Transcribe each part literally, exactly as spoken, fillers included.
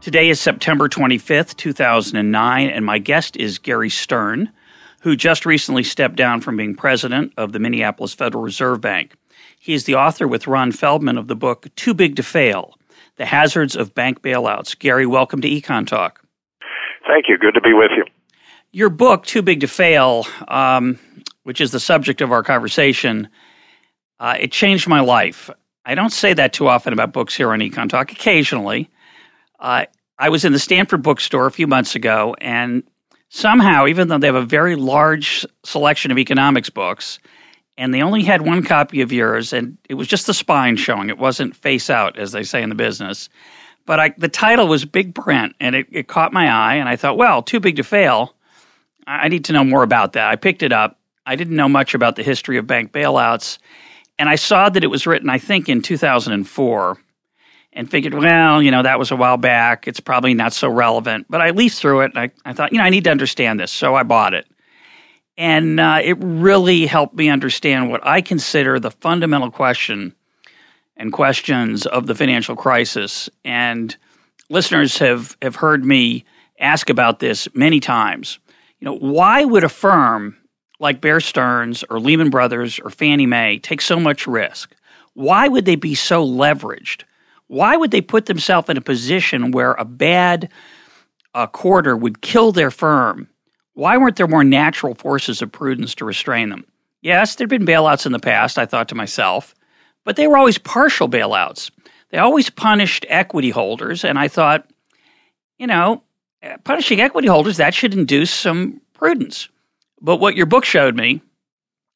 Today is September twenty-fifth, two thousand nine, and my guest is Gary Stern, who just recently stepped down from being president of the Minneapolis Federal Reserve Bank. He is the author with Ron Feldman of the book Too Big to Fail, The Hazards of Bank Bailouts. Gary, welcome to Econ Talk. Thank you. Good to be with you. Your book, Too Big to Fail, um, which is the subject of our conversation, uh, it changed my life. I don't say that too often about books here on Econ Talk, occasionally. Uh, I was in the Stanford bookstore a few months ago, and somehow, even though they have a very large selection of economics books, and they only had one copy of yours, and it was just the spine showing. It wasn't face out, as they say in the business. But I, the title was big print, and it, it caught my eye, and I thought, well, too big to fail. I, I need to know more about that. I picked it up. I didn't know much about the history of bank bailouts, and I saw that it was written, I think, in two thousand four. And figured, well, you know, that was a while back. It's probably not so relevant. But I leafed through it, and I, I thought, you know, I need to understand this. So I bought it. And uh, it really helped me understand what I consider the fundamental question and questions of the financial crisis. And listeners have, have heard me ask about this many times. You know, why would a firm like Bear Stearns or Lehman Brothers or Fannie Mae take so much risk? Why would they be so leveraged? Why would they put themselves in a position where a bad uh, quarter would kill their firm? Why weren't there more natural forces of prudence to restrain them? Yes, there had been bailouts in the past, I thought to myself, but they were always partial bailouts. They always punished equity holders, and I thought, you know, punishing equity holders, that should induce some prudence. But what your book showed me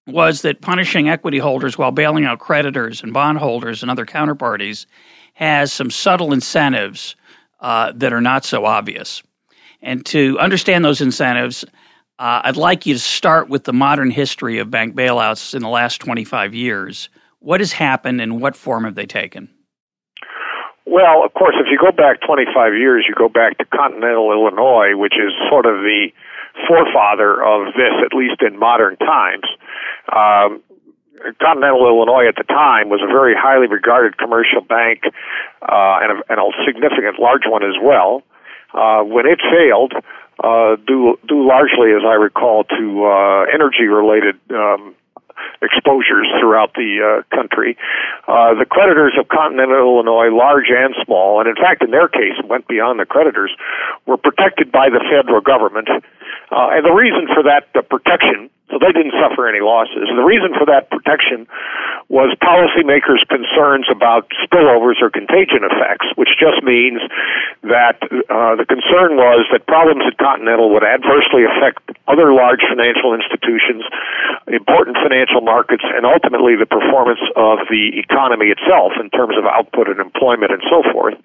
was that punishing equity holders while bailing out creditors and bondholders and other counterparties has some subtle incentives uh, that are not so obvious. And to understand those incentives, uh, I'd like you to start with the modern history of bank bailouts in the last twenty-five years. What has happened and what form have they taken? Well, of course, if you go back twenty-five years, you go back to Continental Illinois, which is sort of the forefather of this, at least in modern times. Um, Continental Illinois at the time was a very highly regarded commercial bank, uh, and, a, and a significant large one as well. Uh, when it failed, uh, due, due largely, as I recall, to uh, energy-related um, exposures throughout the uh, country, uh, the creditors of Continental Illinois, large and small, and in fact, in their case, went beyond the creditors, were protected by the federal government. Uh, and the reason for that uh, protection, so they didn't suffer any losses. The reason for that protection was policymakers' concerns about spillovers or contagion effects, which just means that uh, the concern was that problems at Continental would adversely affect other large financial institutions, important financial markets, and ultimately the performance of the economy itself in terms of output and employment and so forth,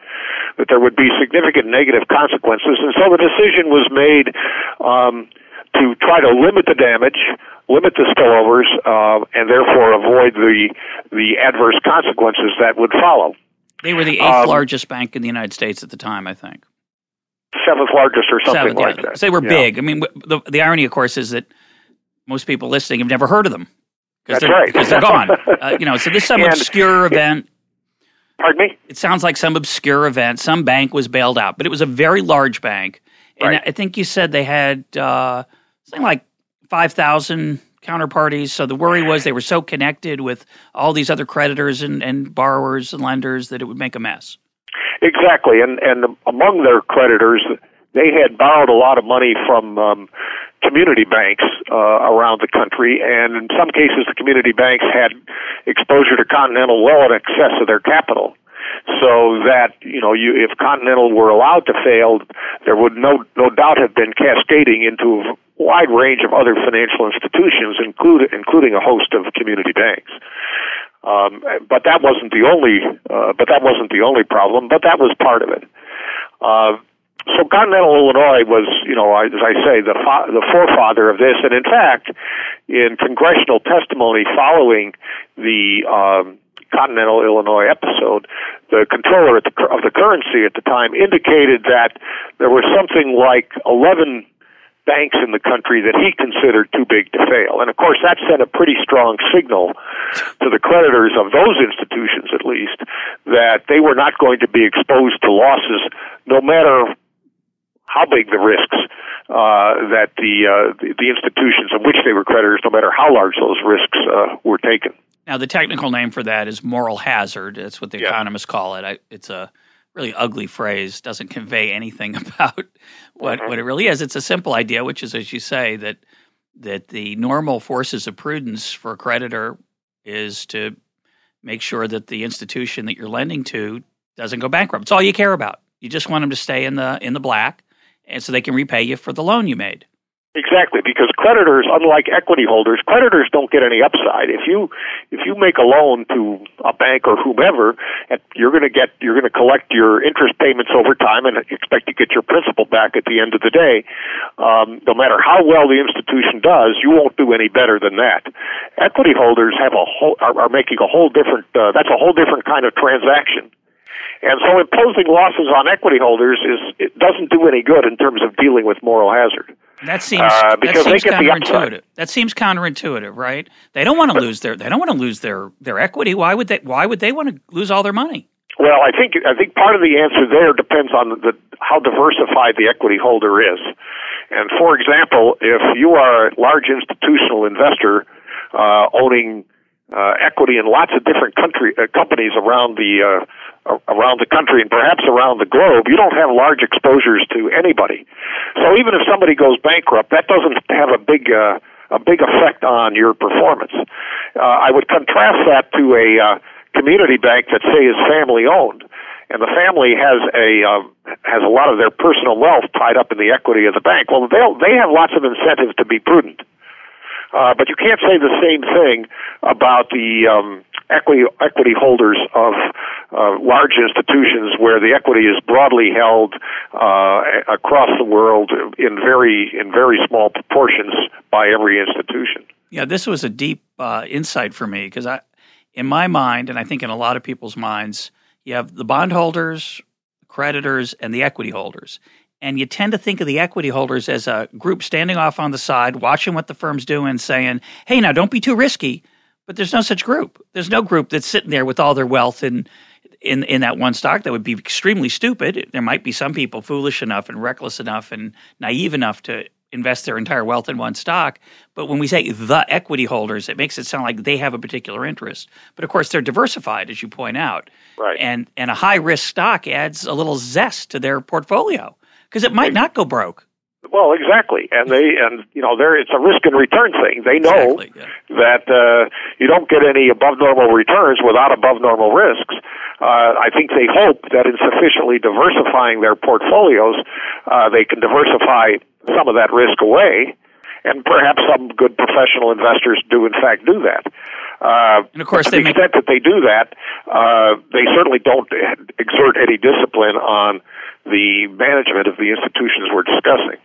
that there would be significant negative consequences. And so the decision was made um to try to limit the damage, limit the spillovers, uh, and therefore avoid the the adverse consequences that would follow. They were the eighth um, largest bank in the United States at the time, I think. Seventh largest or something seventh, like yeah. that. So they were yeah. big. I mean, the, the irony, of course, is that most people listening have never heard of them. That's they're, right. Because they're gone. uh, you know, so this is some and obscure it, event. Pardon me? It sounds like some obscure event. Some bank was bailed out, but it was a very large bank. And right. I think you said they had uh, something like five thousand counterparties. So the worry was they were so connected with all these other creditors and, and borrowers and lenders that it would make a mess. Exactly. And, and among their creditors, they had borrowed a lot of money from um, community banks uh, around the country. And in some cases, the community banks had exposure to Continental well in excess of their capital. So that, you know, you, if Continental were allowed to fail, there would no no doubt have been cascading into a wide range of other financial institutions, include, including a host of community banks. Um, but that wasn't the only, uh, but that wasn't the only problem, but that was part of it. Uh, so Continental Illinois was, you know, as I say, the, fa- the forefather of this. And in fact, in congressional testimony following the, um, Continental Illinois episode, the controller at the, of the currency at the time indicated that there were something like eleven banks in the country that he considered too big to fail. And of course, that sent a pretty strong signal to the creditors of those institutions, at least, that they were not going to be exposed to losses, no matter how big the risks uh that the, uh, the, the institutions in which they were creditors, no matter how large those risks uh, were taken. Now, the technical name for that is moral hazard. That's what the yeah. economists call it. I, it's a really ugly phrase. Doesn't convey anything about what, mm-hmm. what it really is. It's a simple idea, which is, as you say, that that the normal forces of prudence for a creditor is to make sure that the institution that you're lending to doesn't go bankrupt. It's all you care about. You just want them to stay in the in the black, and so they can repay you for the loan you made. Exactly, because creditors, unlike equity holders, creditors don't get any upside. If you if you make a loan to a bank or whomever, you're going to get you're going to collect your interest payments over time and expect to get your principal back at the end of the day. Um, no matter how well the institution does, you won't do any better than that. Equity holders have a whole, are, are making a whole different uh, that's a whole different kind of transaction. And so imposing losses on equity holders is it doesn't do any good in terms of dealing with moral hazard. That seems uh, because that seems they get counterintuitive. The that seems counterintuitive, right? They don't want to lose their they don't want to lose their, their equity. Why would they why would they want to lose all their money? Well, I think I think part of the answer there depends on the how diversified the equity holder is. And for example, if you are a large institutional investor uh, owning uh, equity in lots of different country uh, companies around the uh, around the country and perhaps around the globe, you don't have large exposures to anybody. So even if somebody goes bankrupt, that doesn't have a big uh, a big effect on your performance. Uh, I would contrast that to a uh, community bank that, say, is family-owned, and the family has a um, has a lot of their personal wealth tied up in the equity of the bank. Well, they they have lots of incentives to be prudent. Uh, but you can't say the same thing about the um, equity equity holders of uh, large institutions where the equity is broadly held uh, across the world in very in very small proportions by every institution. Yeah, this was a deep uh, insight for me because I, in my mind, and I think in a lot of people's minds, you have the bondholders, creditors, and the equity holders. And you tend to think of the equity holders as a group standing off on the side, watching what the firm's doing, saying, hey, now don't be too risky. But there's no such group. There's no group that's sitting there with all their wealth in in, in that one stock. That would be extremely stupid. There might be some people foolish enough and reckless enough and naive enough to invest their entire wealth in one stock. But when we say the equity holders, it makes it sound like they have a particular interest. But of course, they're diversified, as you point out. Right. And, and a high-risk stock adds a little zest to their portfolio. Because it might not go broke. Well, exactly, and they and you know there it's a risk and return thing. They know exactly, yeah. that uh, you don't get any above normal returns without above normal risks. Uh, I think they hope that in sufficiently diversifying their portfolios, uh, they can diversify some of that risk away, and perhaps some good professional investors do in fact do that. Uh, and of course, to the make- extent that they do that, uh, they certainly don't exert any discipline on the management of the institutions we're discussing.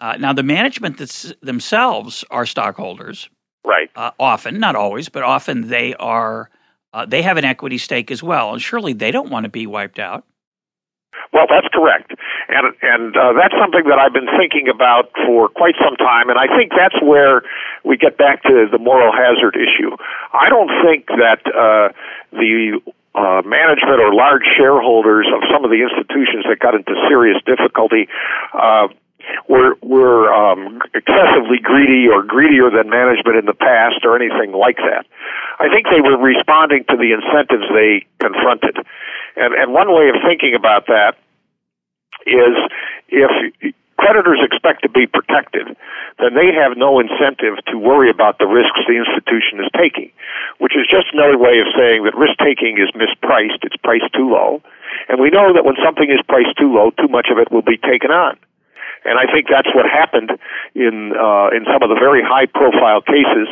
Uh, now, the management that's themselves are stockholders, right? Uh, often, not always, but often they are. Uh, they have an equity stake as well, and surely they don't want to be wiped out. Well, that's correct, and and uh, that's something that I've been thinking about for quite some time, and I think that's where we get back to the moral hazard issue. I don't think that uh, the Uh, management or large shareholders of some of the institutions that got into serious difficulty uh, were, were um, excessively greedy or greedier than management in the past or anything like that. I think they were responding to the incentives they confronted. And, and one way of thinking about that is if creditors expect to be protected, then they have no incentive to worry about the risks the institution is taking, which is just another way of saying that risk-taking is mispriced, it's priced too low, and we know that when something is priced too low, too much of it will be taken on. And I think that's what happened in uh, in some of the very high-profile cases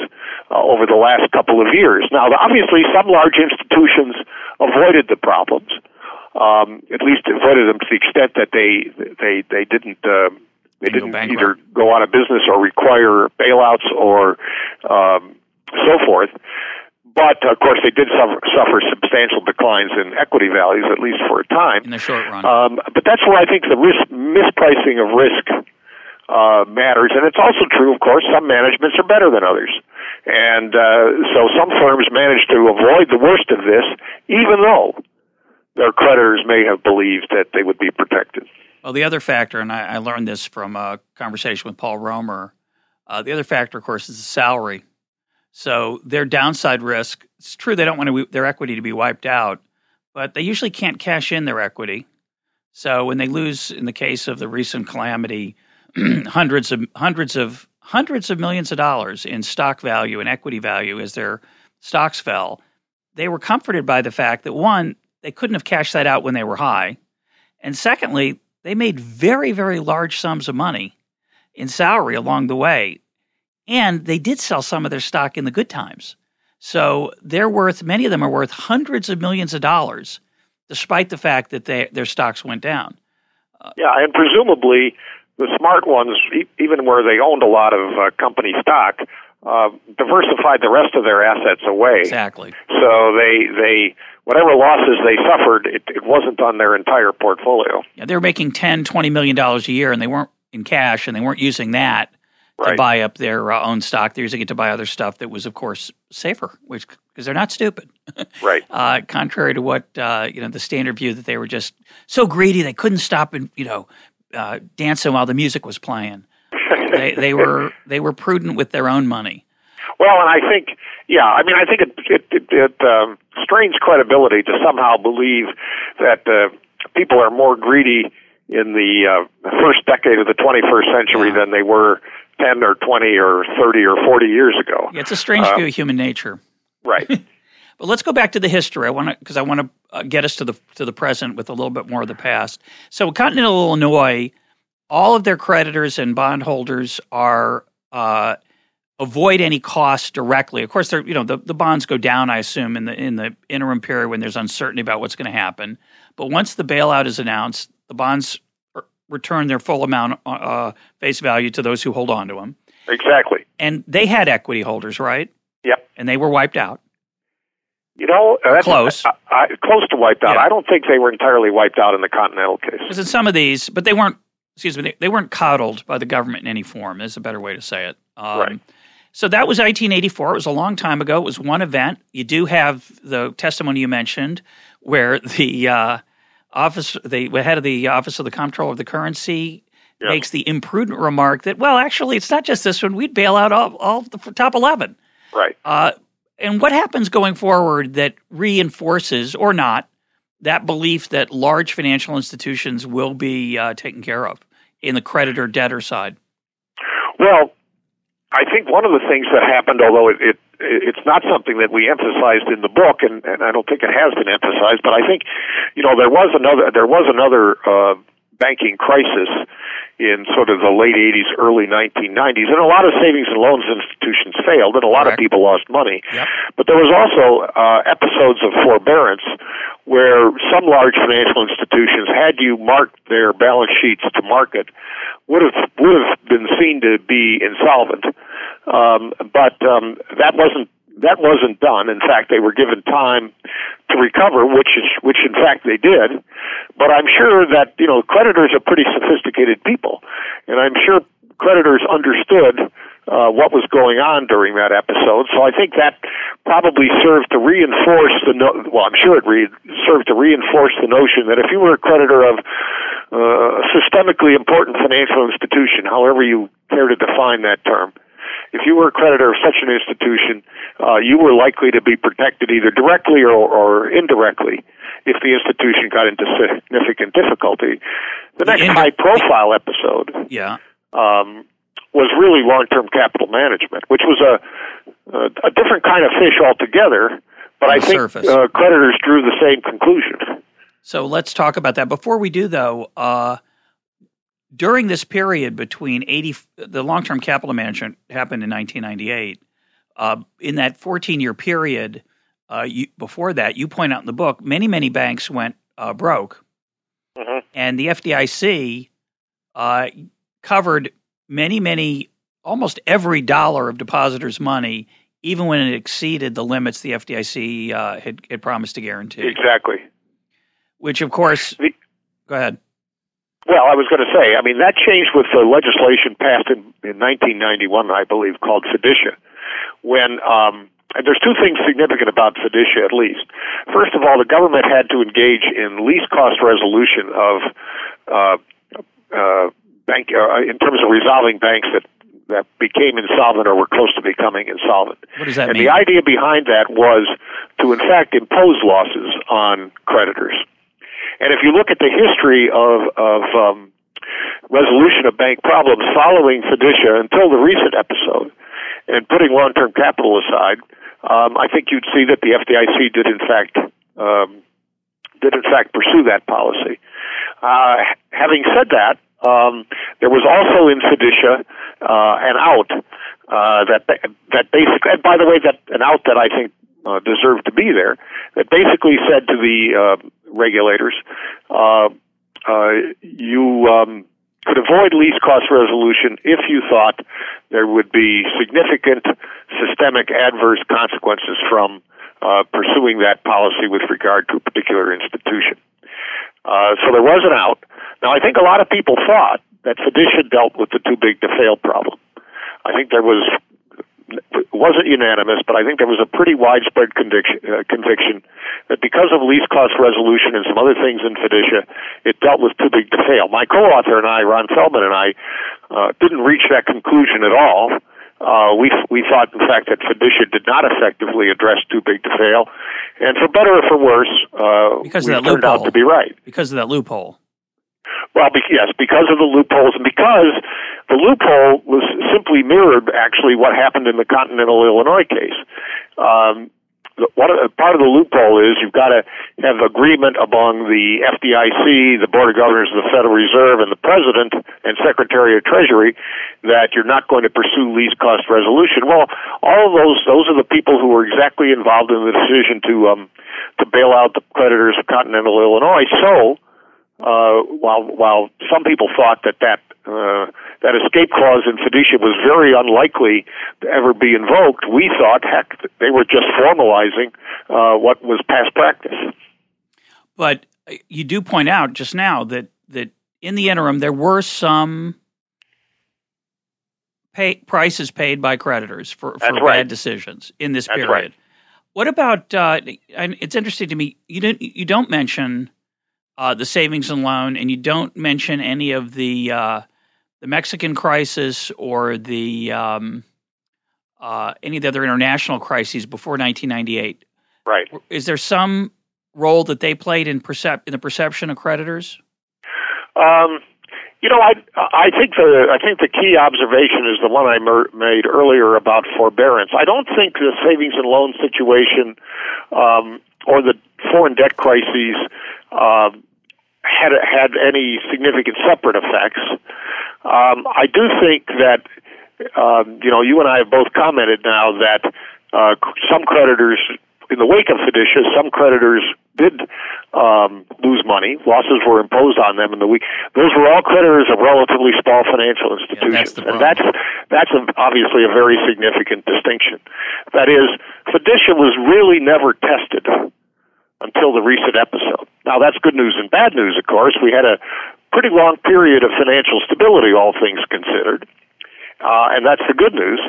uh, over the last couple of years. Now, obviously, some large institutions avoided the problems, um, at least avoided them to the extent that they they they didn't uh, they didn't either go out of business or require bailouts or um, so forth. But, of course, they did suffer, suffer substantial declines in equity values, at least for a time. In the short run. Um, but that's where I think the risk, mispricing of risk uh, matters. And it's also true, of course, some managements are better than others. And uh, so some firms managed to avoid the worst of this, even though their creditors may have believed that they would be protected. Well, the other factor, and I, I learned this from a conversation with Paul Romer, uh, the other factor, of course, is the salary. So their downside risk, it's true they don't want to, their equity to be wiped out, but they usually can't cash in their equity. So when they lose, in the case of the recent calamity, hundreds of hundreds of hundreds of millions of dollars in stock value and equity value as their stocks fell, they were comforted by the fact that, one, they couldn't have cashed that out when they were high. And secondly, they made very, very large sums of money in salary along the way. And they did sell some of their stock in the good times. So they're worth, many of them are worth hundreds of millions of dollars, despite the fact that they, their stocks went down. Uh, yeah, and presumably the smart ones, e- even where they owned a lot of uh, company stock, uh, diversified the rest of their assets away. Exactly. So they, they whatever losses they suffered, it, it wasn't on their entire portfolio. Yeah, they were making ten, twenty million dollars a year, and they weren't in cash, and they weren't using that. Right. To buy up their uh, own stock. They're using it to buy other stuff that was, of course, safer, which because they're not stupid. Right. Uh, contrary to what uh, you know, the standard view that they were just so greedy they couldn't stop and you know uh, dancing while the music was playing. they, they were they were prudent with their own money. Well, and I think yeah, I mean, I think it it, it, it um, strains credibility to somehow believe that uh, people are more greedy in the uh, first decade of the twenty-first century yeah. than they were ten or twenty or thirty or forty years ago. Yeah, it's a strange uh, view of human nature. Right. But let's go back to the history. I want to because I want to uh, get us to the to the present with a little bit more of the past. So, Continental Illinois, all of their creditors and bondholders are uh, avoid any cost directly. Of course, they're you know the, the bonds go down. I assume in the in the interim period when there's uncertainty about what's going to happen. But once the bailout is announced, the bonds return their full amount uh, face value to those who hold on to them. Exactly. And they had equity holders, right? Yep. And they were wiped out. You know, that's close. I, I, close to wiped out. Yeah. I don't think they were entirely wiped out in the Continental case. Because in some of these, but they weren't. Excuse me, they, they weren't coddled by the government in any form. Is a better way to say it. Um, right. So that was eighteen eighty-four. It was a long time ago. It was one event. You do have the testimony you mentioned, where the. Uh, Office, the head of the Office of the Comptroller of the Currency yep. makes the imprudent remark that, well, actually, it's not just this one. We'd bail out all, all the top eleven. Right. Uh, and what happens going forward that reinforces or not that belief that large financial institutions will be uh, taken care of in the creditor-debtor side? Well, I think one of the things that happened, although it, it it's not something that we emphasized in the book, and, and I don't think it has been emphasized, but I think, you know, there was another there was another uh, banking crisis in sort of the late eighties, early nineteen nineties, and a lot of savings and loans institutions failed, and a lot Correct. Of people lost money. Yep. But there was also uh, episodes of forbearance where some large financial institutions, had you marked their balance sheets to market, would have would have been seen to be insolvent. Um, but um, that wasn't that wasn't done. In fact, they were given time to recover, which is which in fact they did. But I'm sure that you know creditors are pretty sophisticated people, and I'm sure creditors understood uh, what was going on during that episode. So I think that probably served to reinforce the no- well, I'm sure it re- served to reinforce the notion that if you were a creditor of uh, a systemically important financial institution, however you care to define that term. If you were a creditor of such an institution, uh, you were likely to be protected either directly or, or indirectly if the institution got into significant difficulty. The next the inter- high-profile episode yeah. um, was really long-term capital management, which was a, a, a different kind of fish altogether, but I think uh, creditors drew the same conclusion. So let's talk about that. Before we do, though, uh During this period between eighty, the long-term capital management happened in nineteen ninety-eight. Uh, in that fourteen-year period uh, you, before that, you point out in the book, many, many banks went uh, broke. Mm-hmm. And the F D I C uh, covered many, many, almost every dollar of depositors' money, even when it exceeded the limits the F D I C uh, had, had promised to guarantee. Exactly. Which, of course the, – go ahead. Well, I was going to say, I mean, that changed with the legislation passed in, in nineteen ninety-one, I believe, called fiducia. When um, and there's two things significant about fiducia, at least. First of all, the government had to engage in least cost resolution of uh, uh, bank uh, in terms of resolving banks that, that became insolvent or were close to becoming insolvent. What does that and mean? And the idea behind that was to, in fact, impose losses on creditors. And if you look at the history of of um, resolution of bank problems following fiducia until the recent episode, and putting long-term capital aside, um, I think you'd see that the F D I C did in fact um, did in fact pursue that policy. Uh, having said that, um, there was also in fiducia uh, an out uh, that that basically, and by the way, that an out that I think uh, deserved to be there, that basically said to the uh, regulators, uh, uh, you. Um, could avoid least cost resolution if you thought there would be significant systemic adverse consequences from uh, pursuing that policy with regard to a particular institution. Uh, so there was an out. Now, I think a lot of people thought that fiducia dealt with the too big to fail problem. I think there was, it wasn't unanimous, but I think there was a pretty widespread conviction, uh, conviction that because of least cost resolution and some other things in fiducia, it dealt with too big to fail. My co-author and I, Ron Feldman and I, uh, didn't reach that conclusion at all. Uh, we we thought, in fact, that fiducia did not effectively address too big to fail, and for better or for worse, uh, we turned loophole. out to be right. Because of that loophole. Well, be- yes, because of the loopholes, and because the loophole was simply mirrored, actually, what happened in the Continental Illinois case. Um, one of the, part of the loophole is you've got to have agreement among the F D I C, the Board of Governors of the Federal Reserve, and the President and Secretary of Treasury that you're not going to pursue least cost resolution. Well, all of those, those are the people who were exactly involved in the decision to um, to bail out the creditors of Continental Illinois, so... Uh, while while some people thought that that, uh, that escape clause in fiducia was very unlikely to ever be invoked, we thought, heck, they were just formalizing uh, what was past practice. But you do point out just now that, that in the interim there were some pay, prices paid by creditors for, for bad right. decisions in this That's period. Right. What about uh, – it's interesting to me, you didn't, you don't mention – Uh, the savings and loan, and you don't mention any of the uh, the Mexican crisis or the um, uh, any of the other international crises before nineteen ninety-eight. Right? Is there some role that they played in percep- in the perception of creditors? Um, you know, I I think the I think the key observation is the one I mer- made earlier about forbearance. I don't think the savings and loan situation um, or the foreign debt crises Uh, had had any significant separate effects. Um, I do think that, uh, you know, you and I have both commented now that uh, some creditors, in the wake of fiducia, some creditors did um, lose money. Losses were imposed on them in the week. Those were all creditors of relatively small financial institutions. Yeah, that's the problem. And that's, that's a, obviously a very significant distinction. That is, fiducia was really never tested until the recent episode. Now, that's good news and bad news, of course. We had a pretty long period of financial stability, all things considered, uh, and that's the good news.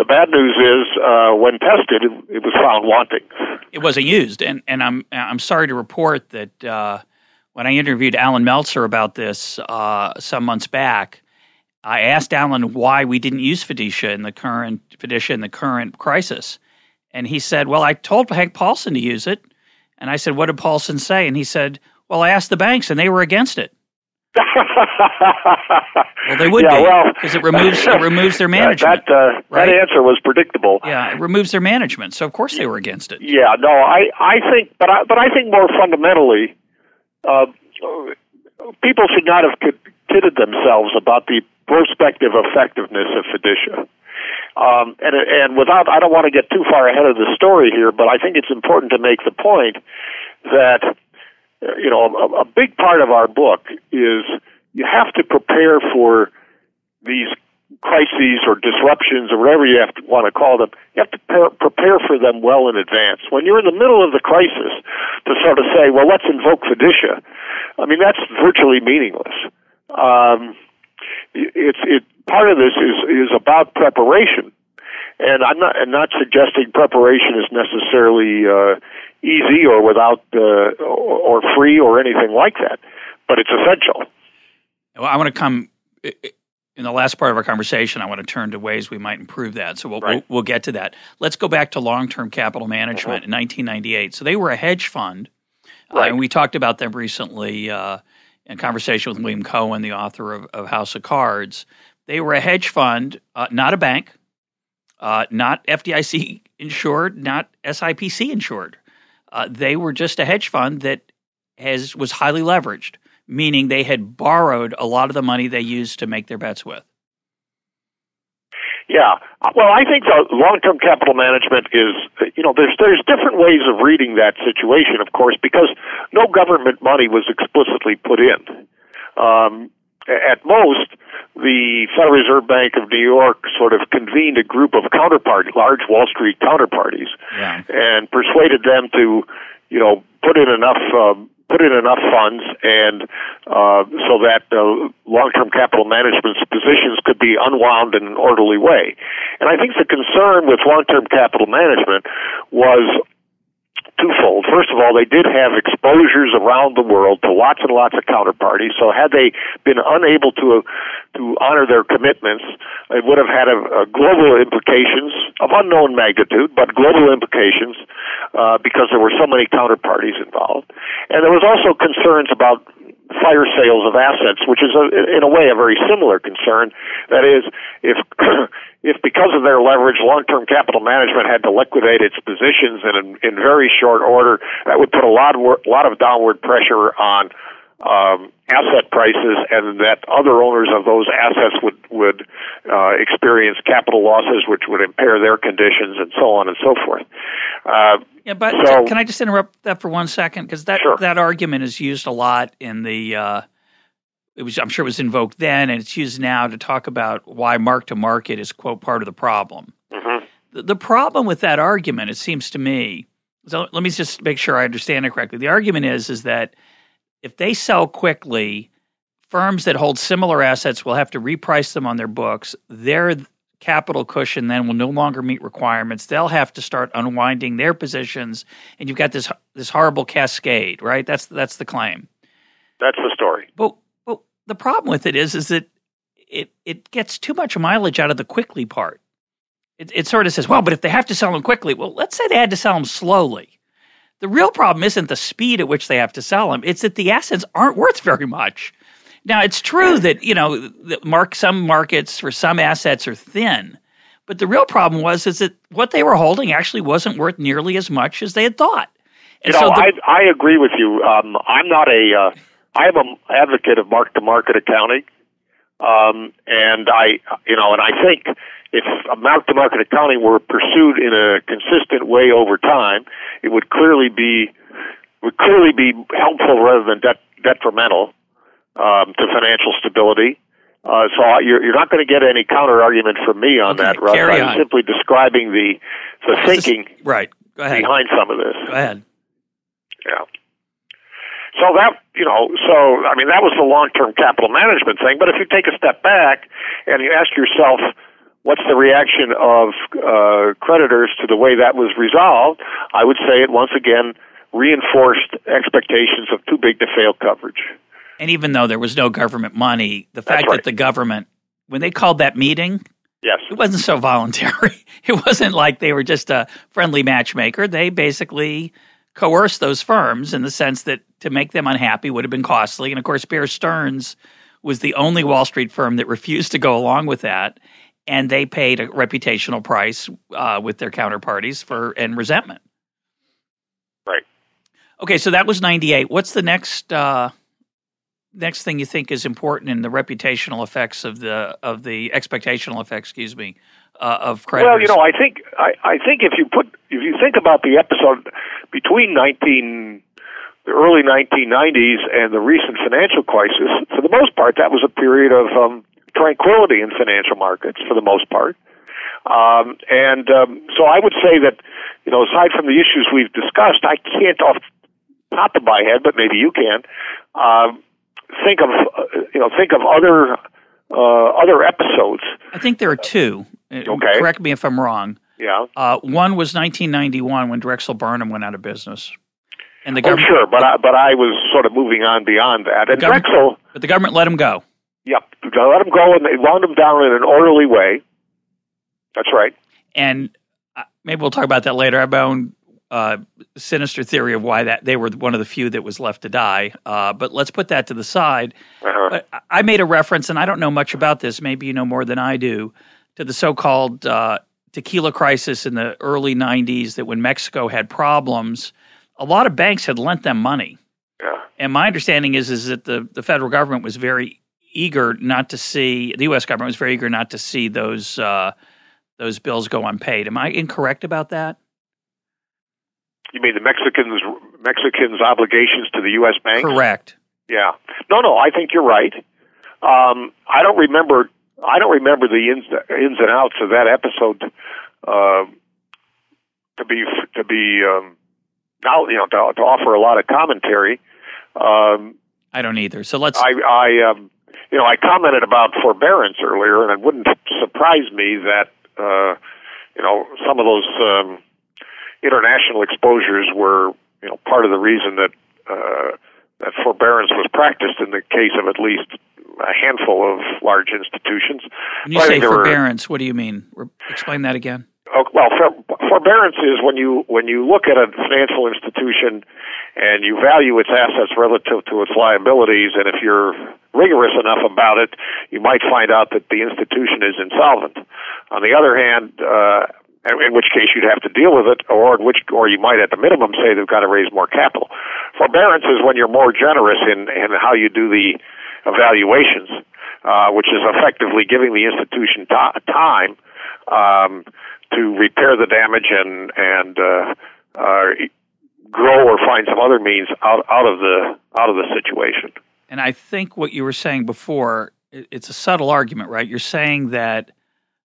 The bad news is, uh, when tested, it was found wanting. It wasn't used, and, and I'm I'm sorry to report that uh, when I interviewed Alan Meltzer about this uh, some months back, I asked Alan why we didn't use fiducia in the current fiducia in the current crisis, and he said, "Well, I told Hank Paulson to use it." And I said, what did Paulson say? And he said, well, I asked the banks, and they were against it. Well, they would yeah, be, because well, it, removes, it removes their management. That, uh, right? That answer was predictable. Yeah, it removes their management, so of course they were against it. Yeah, no, I, I think, but I, but I think more fundamentally, uh, people should not have kidded themselves about the prospective effectiveness of fiducia. Um, and, and without, I don't want to get too far ahead of the story here, but I think it's important to make the point that, you know, a, a big part of our book is you have to prepare for these crises or disruptions or whatever you have to want to call them. You have to pre- prepare for them well in advance. When you're in the middle of the crisis, to sort of say, well, let's invoke fiducia, I mean, that's virtually meaningless. Um, it's it part of this is is about preparation, and I'm not I'm not suggesting preparation is necessarily uh, easy or without uh, or free or anything like that, but it's essential. Well, I want to come in the last part of our conversation. I want to turn to ways we might improve that. So we'll right. we'll, we'll get to that. Let's go back to long-term capital management mm-hmm. in nineteen ninety-eight. So they were a hedge fund, right. uh, and we talked about them recently. Uh, In conversation with William Cohen, the author of, of House of Cards, they were a hedge fund, uh, not a bank, uh, not F D I C insured, not S I P C insured. Uh, they were just a hedge fund that has was highly leveraged, meaning they had borrowed a lot of the money they used to make their bets with. Yeah. Well, I think the long-term capital management is, you know, there's there's different ways of reading that situation, of course, because no government money was explicitly put in. Um, at most, the Federal Reserve Bank of New York sort of convened a group of counterparty, large Wall Street counterparties, yeah. and persuaded them to, you know, put in enough um, put in enough funds and uh, so that uh, long-term capital management's positions could be unwound in an orderly way. And I think the concern with long-term capital management was twofold. First of all, they did have exposures around the world to lots and lots of counterparties, so had they been unable to uh, to honor their commitments, it would have had a, a global implications of unknown magnitude, but global implications uh, because there were so many counterparties involved. And there was also concerns about fire sales of assets, which is a, in a way a very similar concern. That is, if if because of their leverage, long-term capital management had to liquidate its positions in in very short order, that would put a lot of, lot of downward pressure on um, asset prices, and that other owners of those assets would would uh, experience capital losses, which would impair their conditions, and so on and so forth. Uh, Yeah, but so, can I just interrupt that for one second? Because that, sure. that argument is used a lot in the uh, – it was, I'm sure it was invoked then, and it's used now to talk about why mark-to-market is, quote, part of the problem. Mm-hmm. The, the problem with that argument, it seems to me – so let me just make sure I understand it correctly. The argument is is that if they sell quickly, firms that hold similar assets will have to reprice them on their books. They're – capital cushion then will no longer meet requirements. They'll have to start unwinding their positions, and you've got this this horrible cascade, right? That's that's the claim. That's the story. But, but the problem with it is is that it it gets too much mileage out of the quickly part. It, it sort of says, well, but if they have to sell them quickly, well, let's say they had to sell them slowly. The real problem isn't the speed at which they have to sell them. It's that the assets aren't worth very much. Now, it's true that, you know, that mark some markets for some assets are thin, but the real problem was is that what they were holding actually wasn't worth nearly as much as they had thought. And you know, so the, I, I agree with you. Um, I'm not a uh, – I'm an advocate of mark-to-market accounting, um, and I – you know, and I think if mark-to-market accounting were pursued in a consistent way over time, it would clearly be would clearly be helpful rather than det- detrimental. Um, to financial stability. Uh, so you're, you're not going to get any counter-argument from me on okay, that, Russ. Carry on. I'm simply describing the the this thinking is, right. Go ahead. Behind some of this. Go ahead. Yeah. So that, you know, so, I mean, that was the long-term capital management thing, but if you take a step back and you ask yourself, what's the reaction of uh, creditors to the way that was resolved, I would say it once again reinforced expectations of too big to fail coverage. And even though there was no government money, the fact right. that the government, when they called that meeting, yes. it wasn't so voluntary. It wasn't like they were just a friendly matchmaker. They basically coerced those firms in the sense that to make them unhappy would have been costly. And, of course, Bear Stearns was the only Wall Street firm that refused to go along with that, and they paid a reputational price uh, with their counterparties for and resentment. Right. Okay, so that was ninety-eight. What's the next uh, – next thing you think is important in the reputational effects of the of the expectational effects, excuse me, uh, of creditors? Well, you know, I think I, I think if you put if you think about the episode between nineteen the early nineteen nineties and the recent financial crisis, for the most part, that was a period of um, tranquility in financial markets. For the most part. Um, and um, so I would say that, you know, aside from the issues we've discussed, I can't off the top of my head, but maybe you can, uh, think of, uh, you know, think of other uh, other episodes. I think there are two. Okay. Correct me if I'm wrong. Yeah. Uh, one was nineteen ninety-one when Drexel Burnham went out of business. And the government, oh, sure, but I, but I was sort of moving on beyond that. And Drexel... But the government let him go. Yep. They let him go, and they wound him down in an orderly way. That's right. And maybe we'll talk about that later. I have my own uh, sinister theory of why that they were one of the few that was left to die. Uh, but let's put that to the side. Uh-huh. But I made a reference, and I don't know much about this. Maybe you know more than I do, to the so-called uh, tequila crisis in the early nineties, that when Mexico had problems, a lot of banks had lent them money. Yeah. And my understanding is is that the, the federal government was very eager not to see – the U S government was very eager not to see those uh, – those bills go unpaid. Am I incorrect about that? You mean the Mexicans' Mexicans' obligations to the U S banks? Correct. Yeah. No, no. I think you're right. Um, I don't remember. I don't remember the ins, ins and outs of that episode uh, to be to be um, now. You know, to, to offer a lot of commentary. Um, I don't either. So let's. I. I um, you know, I commented about forbearance earlier, and it wouldn't surprise me that. Uh, you know, some of those um, international exposures were, you know, part of the reason that uh, that forbearance was practiced in the case of at least a handful of large institutions. When you say forbearance, were, what do you mean? Explain that again. Oh, well, for, forbearance is when you when you look at a financial institution and you value its assets relative to its liabilities, and if you're rigorous enough about it, you might find out that the institution is insolvent. On the other hand, uh, in which case you'd have to deal with it, or in which, or you might at the minimum say they've got to raise more capital. Forbearance is when you're more generous in, in how you do the evaluations, uh, which is effectively giving the institution t- time um, to repair the damage and and uh, uh, grow or find some other means out out of the out of the situation. And I think what you were saying before, it's a subtle argument, right? You're saying that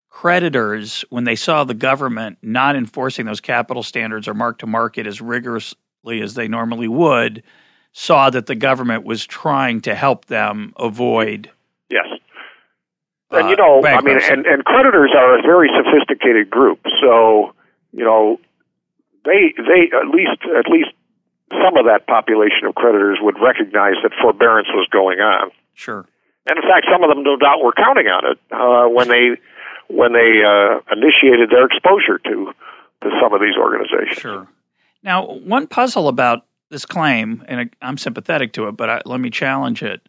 creditors, when they saw the government not enforcing those capital standards or mark-to-market as rigorously as they normally would, saw that the government was trying to help them avoid yes. And, uh, you know, bankruptcy. I mean, and, and creditors are a very sophisticated group. So, you know, they they at least at least some of that population of creditors would recognize that forbearance was going on. Sure. And in fact, some of them no doubt were counting on it uh, when they when they uh, initiated their exposure to to some of these organizations. Sure. Now, one puzzle about this claim, and I'm sympathetic to it, but I, let me challenge it.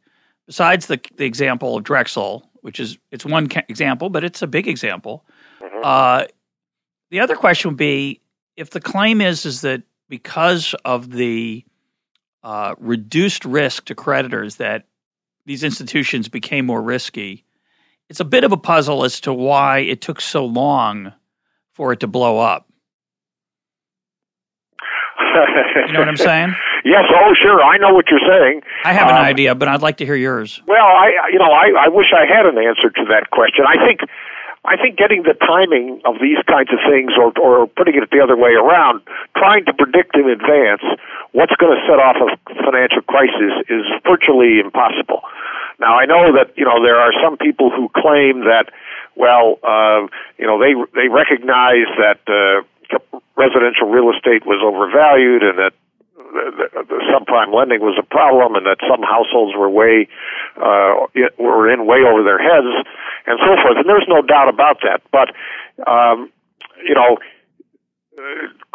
Besides the the example of Drexel, which is it's one ca- example, but it's a big example. Mm-hmm. Uh, the other question would be if the claim is is that because of the uh, reduced risk to creditors that these institutions became more risky, it's a bit of a puzzle as to why it took so long for it to blow up. You know what I'm saying? Yes, oh, sure. I know what you're saying. I have an um, idea, but I'd like to hear yours. Well, I, you know, I, I wish I had an answer to that question. I think, I think getting the timing of these kinds of things, or, or putting it the other way around, trying to predict in advance what's going to set off a financial crisis is virtually impossible. Now, I know that, you know, there are some people who claim that, well, uh, you know, they they recognize that uh, residential real estate was overvalued and that The, the, the subprime lending was a problem, and that some households were way uh, were in way over their heads, and so forth. And there's no doubt about that. But um, you know, uh,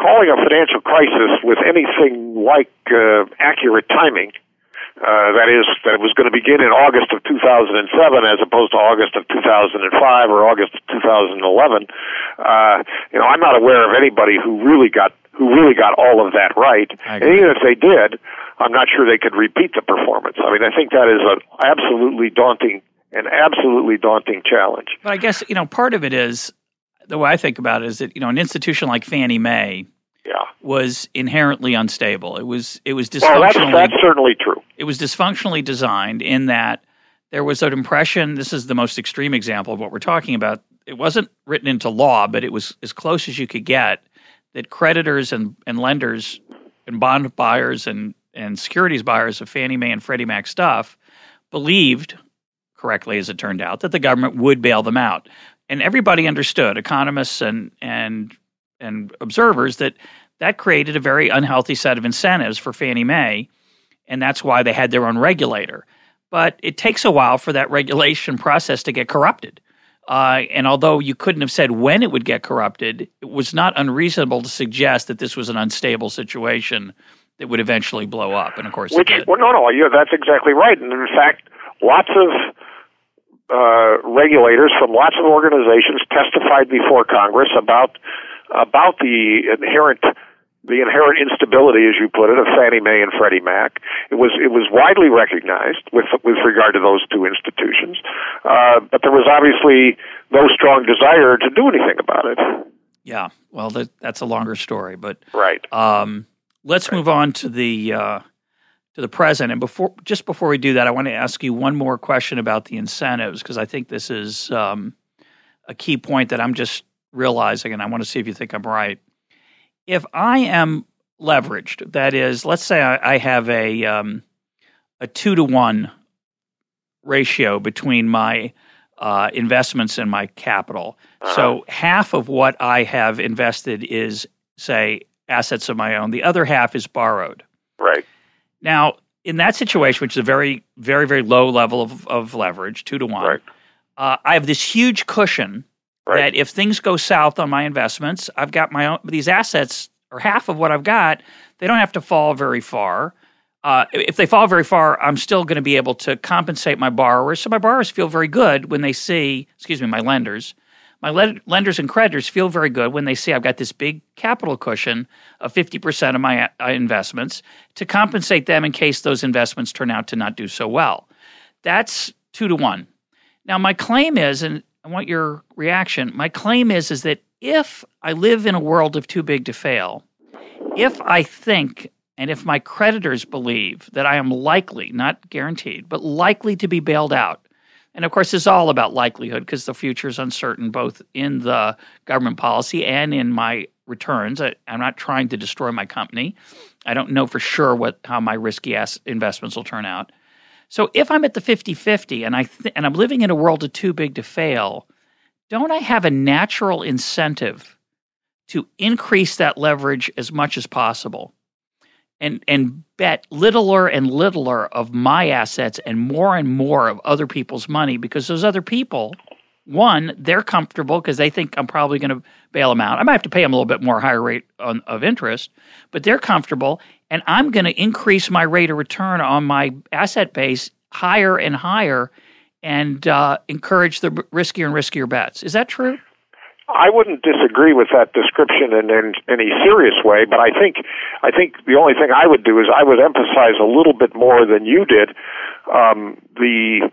calling a financial crisis with anything like uh, accurate timing. Uh, that is, that it was going to begin in August of two thousand seven as opposed to August of two thousand five or August of two thousand eleven. Uh, you know, I'm not aware of anybody who really got who really got all of that right. And even if they did, I'm not sure they could repeat the performance. I mean, I think that is an absolutely daunting, an absolutely daunting challenge. But I guess, you know, part of it is the way I think about it is that, you know, an institution like Fannie Mae yeah. was inherently unstable. It was it was dysfunctionally. Well, that's, that's certainly true. It was dysfunctionally designed in that there was an impression. This is the most extreme example of what we're talking about. It wasn't written into law, but it was as close as you could get that creditors and, and lenders and bond buyers and, and securities buyers of Fannie Mae and Freddie Mac stuff believed, correctly as it turned out, that the government would bail them out. And everybody understood, economists and and and observers, that that created a very unhealthy set of incentives for Fannie Mae, and that's why they had their own regulator. But it takes a while for that regulation process to get corrupted. Uh, and although you couldn't have said when it would get corrupted, it was not unreasonable to suggest that this was an unstable situation that would eventually blow up. And of course, Which, it did. Well, no, no, yeah, that's exactly right. And in fact, lots of uh, regulators from lots of organizations testified before Congress about about the inherent the inherent instability, as you put it, of Fannie Mae and Freddie Mac. It was it was widely recognized with with regard to those two institutions, uh, but there was obviously no strong desire to do anything about it. Yeah, well, that, that's a longer story, but right. Um, let's right. move on to the uh, to the present, and before just before we do that, I want to ask you one more question about the incentives, because I think this is um, a key point that I'm just realizing, and I want to see if you think I'm right. If I am leveraged, that is, let's say I, I have a um, a two to one ratio between my uh, investments and my capital. So half of what I have invested is, say, assets of my own. The other half is borrowed. Right. Now, in that situation, which is a very, very, very low level of, of leverage, two to one, right. uh, I have this huge cushion. Right. That if things go south on my investments, I've got my own – these assets are half of what I've got. They don't have to fall very far. Uh, if they fall very far, I'm still going to be able to compensate my borrowers. So my borrowers feel very good when they see – excuse me, my lenders. My le- lenders and creditors feel very good when they see I've got this big capital cushion of fifty percent of my uh, investments to compensate them in case those investments turn out to not do so well. That's two to one. Now my claim is – and I want your reaction. My claim is is that if I live in a world of too big to fail, if I think and if my creditors believe that I am likely, not guaranteed, but likely to be bailed out, and of course it's all about likelihood because the future is uncertain both in the government policy and in my returns. I, I'm not trying to destroy my company. I don't know for sure what how my risky ass investments will turn out. So if I'm at the fifty-fifty and, I th- and I'm living in a world of too big to fail, don't I have a natural incentive to increase that leverage as much as possible and, and bet littler and littler of my assets and more and more of other people's money? Because those other people, one, they're comfortable because they think I'm probably going to bail them out. I might have to pay them a little bit more higher rate on, of interest, but they're comfortable. And I'm going to increase my rate of return on my asset base higher and higher and uh, encourage the riskier and riskier bets. Is that true? I wouldn't disagree with that description in, in any serious way, but I think I think the only thing I would do is I would emphasize a little bit more than you did um, the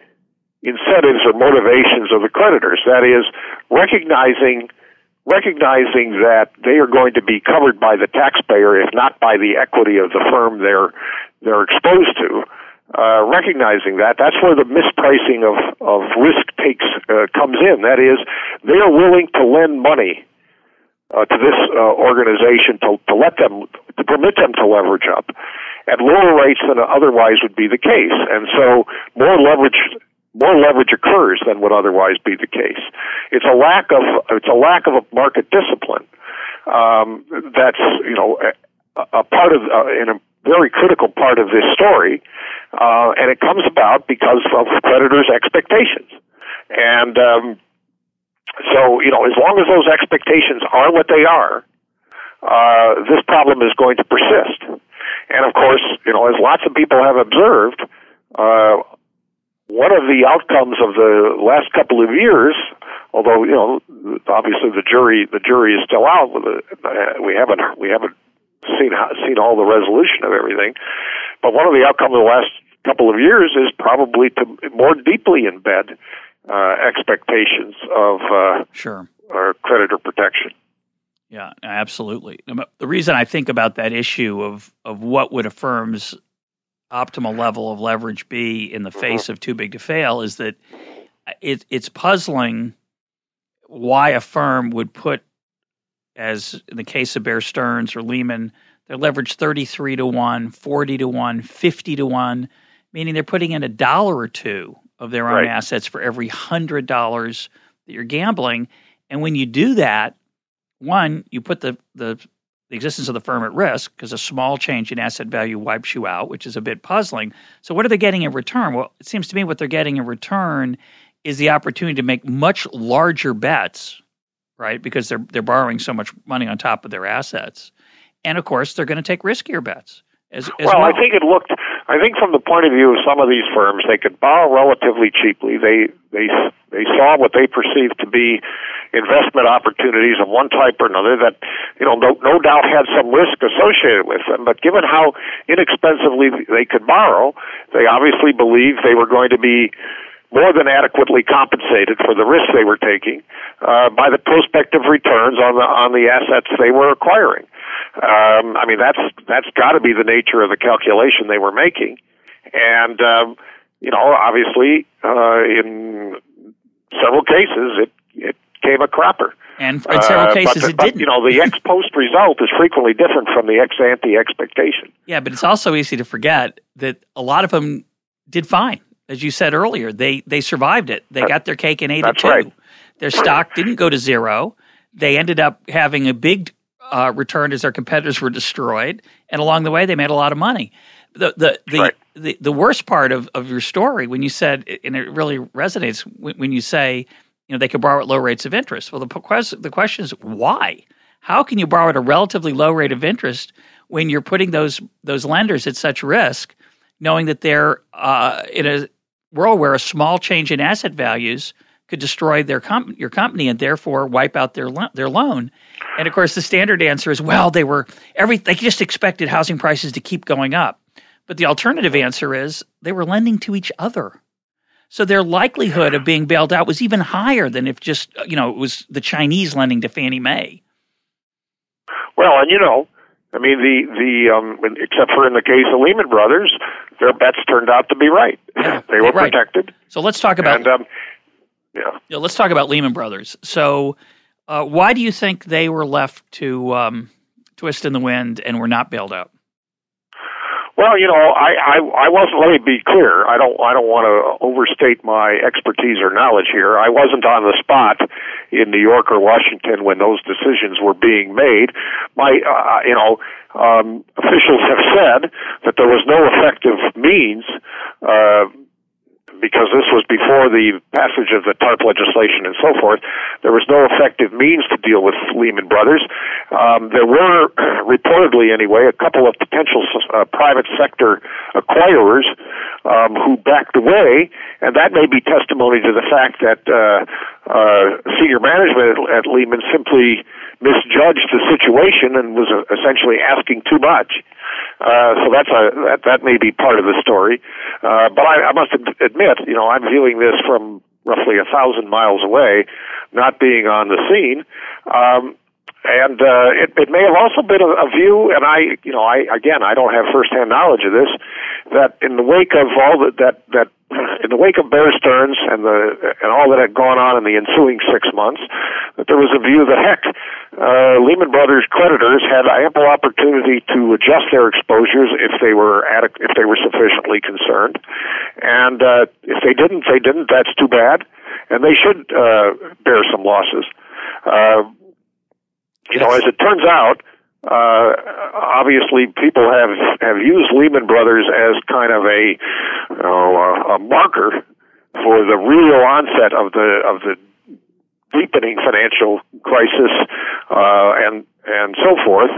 incentives or motivations of the creditors. That is, recognizing... recognizing that they are going to be covered by the taxpayer, if not by the equity of the firm they're they're exposed to, uh, recognizing that, that's where the mispricing of, of risk takes uh, comes in. That is, they are willing to lend money uh, to this uh, organization to, to let them to permit them to leverage up at lower rates than otherwise would be the case, and so more leverage. More leverage occurs than would otherwise be the case. It's a lack of it's a lack of a market discipline. Um, that's you know a, a part of uh, in a very critical part of this story, uh, and it comes about because of creditors' expectations. And um, so you know, as long as those expectations are what they are, uh, this problem is going to persist. And of course, you know, as lots of people have observed. Uh, One of the outcomes of the last couple of years, although you know, obviously the jury the jury is still out. With it. We haven't we haven't seen seen all the resolution of everything. But one of the outcomes of the last couple of years is probably to more deeply embed uh, expectations of uh, sure. or creditor protection. Yeah, absolutely. The reason I think about that issue of, of what would a firm's optimal level of leverage be in the face mm-hmm. of too big to fail is that it, it's puzzling why a firm would put, as in the case of Bear Stearns or Lehman, they're leveraged thirty-three to one, forty to one, fifty to one, meaning they're putting in a dollar or two of their own right. assets for every one hundred dollars that you're gambling. And when you do that, one, you put the, the, the existence of the firm at risk because a small change in asset value wipes you out, which is a bit puzzling. So what are they getting in return? Well, it seems to me what they're getting in return is the opportunity to make much larger bets, right, because they're they're borrowing so much money on top of their assets. And, of course, they're going to take riskier bets. As, as well, well, I think it looked – I think from the point of view of some of these firms, they could borrow relatively cheaply. They they they saw what they perceived to be investment opportunities of one type or another that, you know, no, no doubt had some risk associated with them. But given how inexpensively they could borrow, they obviously believed they were going to be more than adequately compensated for the risk they were taking uh, by the prospective returns on the on the assets they were acquiring. Um, I mean, that's that's got to be the nature of the calculation they were making, and um, you know, obviously, uh, in several cases, it it came a cropper. And in several cases, uh, but, it but, didn't. You know, the ex post result is frequently different from the ex ante expectation. Yeah, but it's also easy to forget that a lot of them did fine. As you said earlier, they they survived it. They got their cake and ate That's it too. Right. Their stock didn't go to zero. They ended up having a big uh, return as their competitors were destroyed, and along the way, they made a lot of money. The the the, right. the, the worst part of, of your story when you said, and it really resonates when, when you say, you know, they could borrow at low rates of interest. Well, the the question is why? How can you borrow at a relatively low rate of interest when you're putting those those lenders at such risk, knowing that they're uh, in a world where a small change in asset values could destroy their com- your company and therefore wipe out their lo- their loan. And of course, the standard answer is, well, they were every they just expected housing prices to keep going up. But the alternative answer is they were lending to each other, so their likelihood of being bailed out was even higher than if just you know it was the Chinese lending to Fannie Mae. Well, and you know. I mean, the, the um, except for in the case of Lehman Brothers, their bets turned out to be right. Yeah, they were right. protected. So let's talk about and, um, yeah. You know, let's talk about Lehman Brothers. So uh, why do you think they were left to um, twist in the wind and were not bailed out? Well, you know, I, I, I wasn't. Let me be clear. I don't. I don't want to overstate my expertise or knowledge here. I wasn't on the spot in New York or Washington when those decisions were being made. My, uh, you know, um, officials have said that there was no effective means uh, because this was before the passage of the TARP legislation and so forth. There was no effective means to deal with Lehman Brothers. Um, there were, reportedly anyway, a couple of potential uh, private sector acquirers um, who backed away, and that may be testimony to the fact that uh, uh, senior management at, at Lehman simply misjudged the situation and was uh, essentially asking too much. Uh, so that's a that, that may be part of the story. Uh, but I, I must admit, you know, I'm viewing this from roughly a thousand miles away, not being on the scene. Um, And uh, it, it may have also been a, a view, and I, you know, I again, I don't have firsthand knowledge of this, that in the wake of all the, that, that, in the wake of Bear Stearns and the and all that had gone on in the ensuing six months, that there was a view that heck, uh, Lehman Brothers creditors had ample opportunity to adjust their exposures if they were adequ- if they were sufficiently concerned, and uh, if they didn't, they didn't. That's too bad, and they should uh, bear some losses. Uh, You know, as it turns out, uh, obviously people have, have used Lehman Brothers as kind of a, you know, a marker for the real onset of the of the deepening financial crisis uh, and and so forth.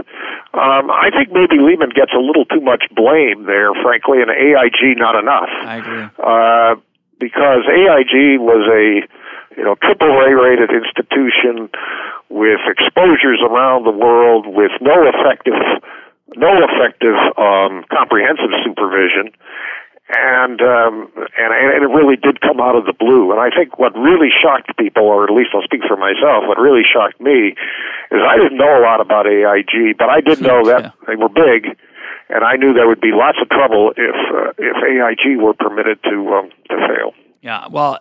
Um, I think maybe Lehman gets a little too much blame there, frankly, and A I G not enough. I agree. Uh, because A I G was a you know, triple A rated institution with exposures around the world, with no effective, no effective um, comprehensive supervision, And, um, and and it really did come out of the blue. And I think what really shocked people, or at least I'll speak for myself, what really shocked me is I didn't know a lot about A I G, but I did know that they were big, and I knew there would be lots of trouble if uh, if A I G were permitted to um, to fail. Yeah, well,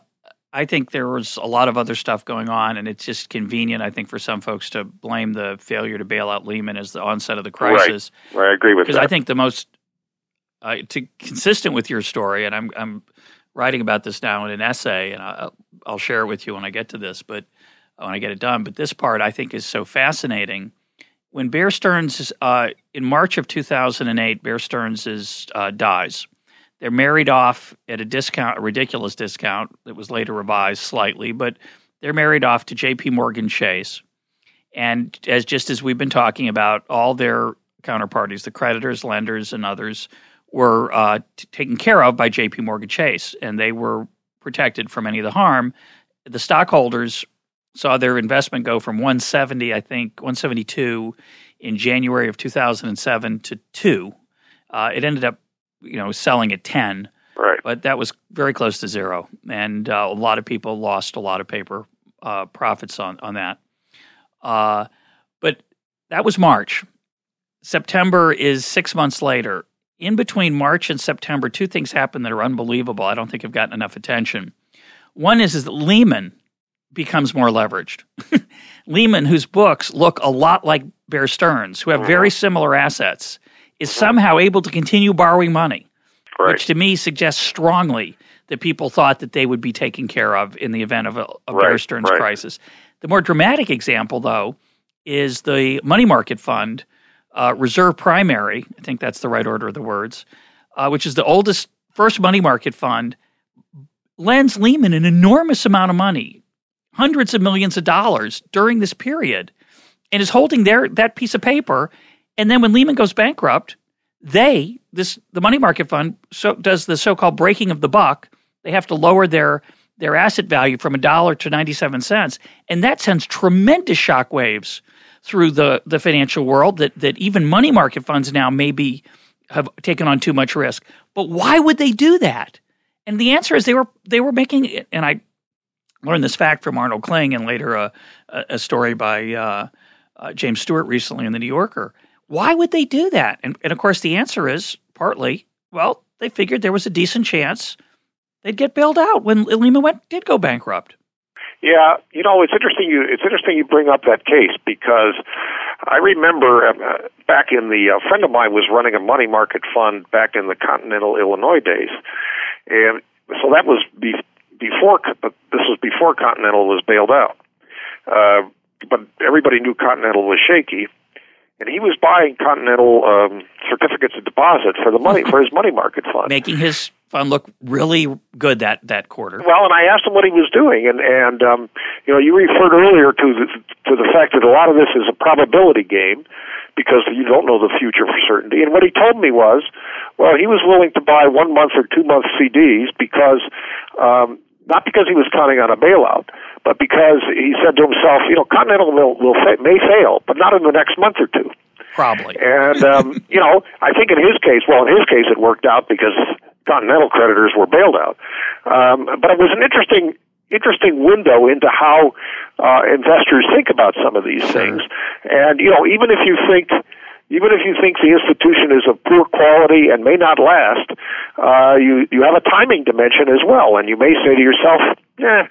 I think there was a lot of other stuff going on, and it's just convenient, I think, for some folks to blame the failure to bail out Lehman as the onset of the crisis. Right, right. I agree with that. Because I think the most Uh, to consistent with your story, and I'm I'm writing about this now in an essay, and I'll, I'll share it with you when I get to this, but when I get it done. But this part I think is so fascinating. When Bear Stearns uh, in March of two thousand eight, Bear Stearns is uh, dies. They're married off at a discount, a ridiculous discount that was later revised slightly, but they're married off to JPMorgan Chase, and as just as we've been talking about, all their counterparties, the creditors, lenders, and others, were uh, t- taken care of by JPMorgan Chase, and they were protected from any of the harm. The stockholders saw their investment go from one seventy, I think, one seventy-two in January of two thousand seven to two. Uh, it ended up, you know, selling at ten, right? But that was very close to zero, and uh, a lot of people lost a lot of paper uh, profits on on that. Uh, but that was March. September is six months later. In between March and September, two things happened that are unbelievable. I don't think have gotten enough attention. One is, is that Lehman becomes more leveraged. Lehman, whose books look a lot like Bear Stearns, who have very similar assets, is somehow able to continue borrowing money, right, which to me suggests strongly that people thought that they would be taken care of in the event of a, a right, Bear Stearns right. crisis. The more dramatic example, though, is the money market fund, Uh, Reserve Primary, I think that's the right order of the words, uh, which is the oldest first money market fund, lends Lehman an enormous amount of money, hundreds of millions of dollars during this period, and is holding their that piece of paper. And then when Lehman goes bankrupt, they this the money market fund so does the so-called breaking of the buck. They have to lower their their asset value from a dollar to ninety-seven cents, and that sends tremendous shockwaves through the, the financial world, that, that even money market funds now maybe have taken on too much risk. But why would they do that? And the answer is they were they were making it, and I learned this fact from Arnold Kling and later a, a story by uh, uh, James Stewart recently in The New Yorker. Why would they do that? And, and of course the answer is partly, well, they figured there was a decent chance they'd get bailed out when Lehman went, did go bankrupt. Yeah, you know, it's interesting you it's interesting you bring up that case, because I remember uh, back in the – a friend of mine was running a money market fund back in the Continental Illinois days. And so that was be- before – this was before Continental was bailed out. Uh, but everybody knew Continental was shaky, and he was buying Continental um, certificates of deposit for the money for his money market fund. Making his – fund looked really good that, that quarter. Well, and I asked him what he was doing, and and um, you know, you referred earlier to the, to the fact that a lot of this is a probability game because you don't know the future for certainty. And what he told me was, well, he was willing to buy one month or two month C Ds because um, not because he was counting on a bailout, but because he said to himself, you know, Continental will, will fa- may fail, but not in the next month or two, probably. And um, you know, I think in his case, well, in his case, it worked out because Continental creditors were bailed out, um, but it was an interesting, interesting window into how uh, investors think about some of these things. And you know, even if you think, even if you think the institution is of poor quality and may not last, uh, you you have a timing dimension as well, and you may say to yourself, yeah,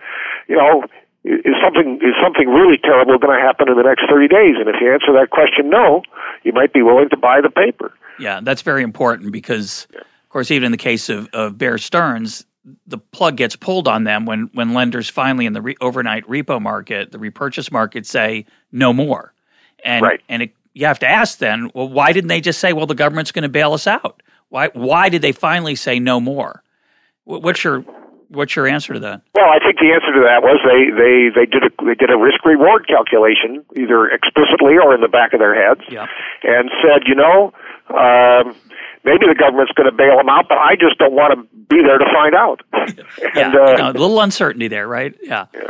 you know, is something is something really terrible going to happen in the next thirty days? And if you answer that question no, you might be willing to buy the paper. Yeah, that's very important because. Yeah. Of course, even in the case of, of Bear Stearns, the plug gets pulled on them when, when lenders finally in the re- overnight repo market, the repurchase market, say no more. And right. and it, you have to ask then, well, why didn't they just say, well, the government's going to bail us out? Why why did they finally say no more? What's your what's your answer to that? Well, I think the answer to that was they they, they did a they did a risk reward calculation, either explicitly or in the back of their heads, yeah. and said, you know. Um, Maybe the government's going to bail them out, but I just don't want to be there to find out. yeah, and, uh, no, a little uncertainty there, right? Yeah. yeah,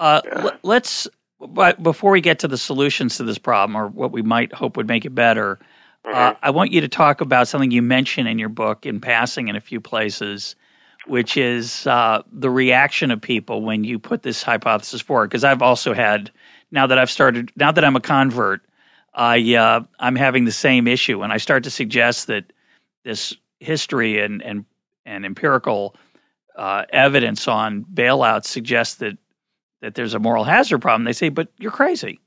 uh, yeah. L- let's, but before we get to the solutions to this problem or what we might hope would make it better, Mm-hmm. Uh, I want you to talk about something you mention in your book in passing in a few places, which is uh, the reaction of people when you put this hypothesis forward. Because I've also had, now that I've started, now that I'm a convert, I, uh, I'm having the same issue. And I start to suggest that this history and and, and empirical uh, evidence on bailouts suggests that, that there's a moral hazard problem. They say, but you're crazy.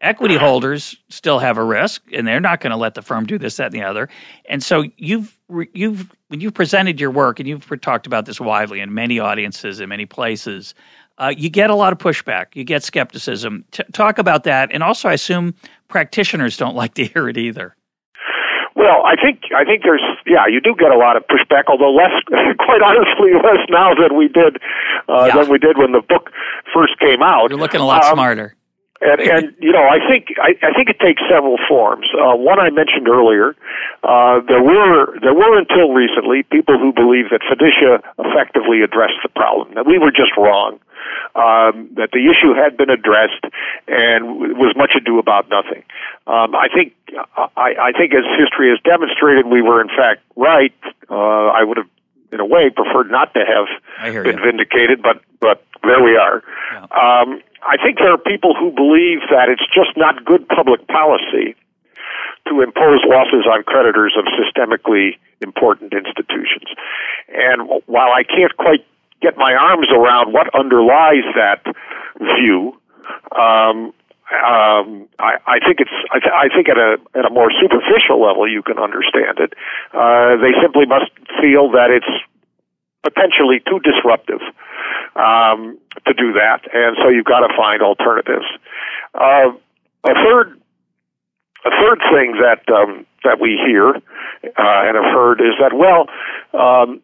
Equity uh-huh. holders still have a risk, and they're not going to let the firm do this, that, and the other. And so you've you've when you've presented your work, and you've talked about this widely in many audiences in many places, uh, you get a lot of pushback. You get skepticism. T- talk about that, and also I assume practitioners don't like to hear it either. Well, I think I think there's yeah, you do get a lot of pushback, although less, quite honestly, less now than we did uh, yeah. than we did when the book first came out. You're looking a lot um, smarter. And, and you know, I think I, I think it takes several forms. Uh, one I mentioned earlier. Uh, there were there were until recently people who believed that fiducia effectively addressed the problem. That we were just wrong. Um, that the issue had been addressed and was much ado about nothing. Um, I think I, I think as history has demonstrated, we were in fact right. Uh, I would have, in a way, preferred not to have been you. vindicated, but but there we are. Yeah. Um, I think there are people who believe that it's just not good public policy to impose losses on creditors of systemically important institutions. And while I can't quite get my arms around what underlies that view, um, um, I, I think it's. I, th- I think at a at a more superficial level, you can understand it. Uh, they simply must feel that it's potentially too disruptive um, to do that, and so you've got to find alternatives. Uh, a third, a third thing that um, that we hear uh, and have heard is that well, um,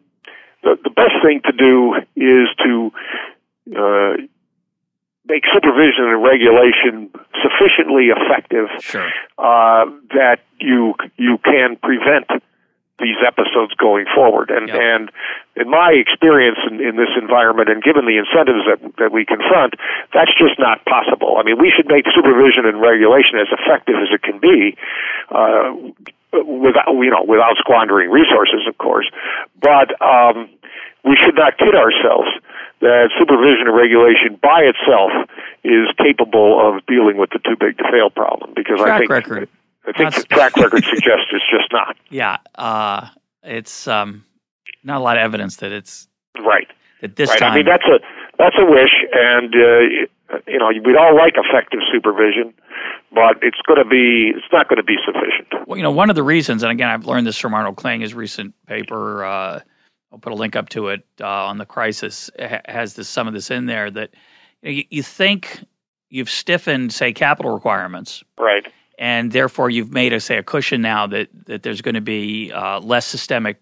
the, the best thing to do is to uh, make supervision and regulation sufficiently effective sure. uh, that you you can prevent these episodes going forward. And, yep. and in my experience in, in this environment, and given the incentives that, that we confront, that's just not possible. I mean, we should make supervision and regulation as effective as it can be, uh, without, you know, without squandering resources, of course. But um, we should not kid ourselves that supervision and regulation by itself is capable of dealing with the too big to fail problem. Because Track I think... record. I think the track record suggests it's just not. Yeah, uh, it's um, not a lot of evidence that it's right. That this right. time, I mean that's a that's a wish, and uh, you know we'd all like effective supervision, but it's going to be it's not going to be sufficient. Well, you know, one of the reasons, and again, I've learned this from Arnold Kling, his recent paper. Uh, I'll put a link up to it uh, on the crisis. Ha- has this some of this in there that you, know, you, you think you've stiffened, say, capital requirements, right? And therefore, you've made, a, say, a cushion now that, that there's going to be uh, less systemic,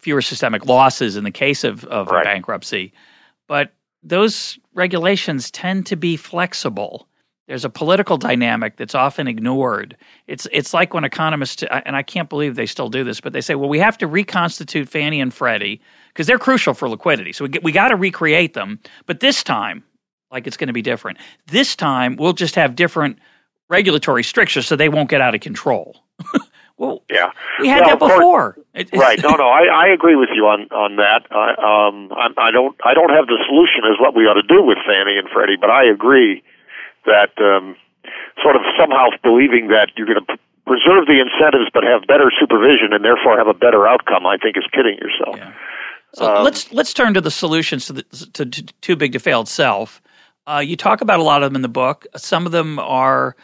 fewer systemic losses in the case of, of right. a bankruptcy. But those regulations tend to be flexible. There's a political dynamic that's often ignored. It's it's like when economists, and I can't believe they still do this, but they say, well, we have to reconstitute Fannie and Freddie because they're crucial for liquidity. So we we got to recreate them. But this time, like it's going to be different. This time, we'll just have different regulatory strictures so they won't get out of control. well, yeah. we had well, that before. Course, right. No, no, I, I agree with you on, on that. I, um, I, I don't I don't have the solution as what we ought to do with Fannie and Freddie, but I agree that um, sort of somehow believing that you're going to p- preserve the incentives but have better supervision and therefore have a better outcome, I think is kidding yourself. Yeah. So um, let's let's turn to the solutions to, the, to, to Too Big to Fail itself. Uh, you talk about a lot of them in the book. Some of them are,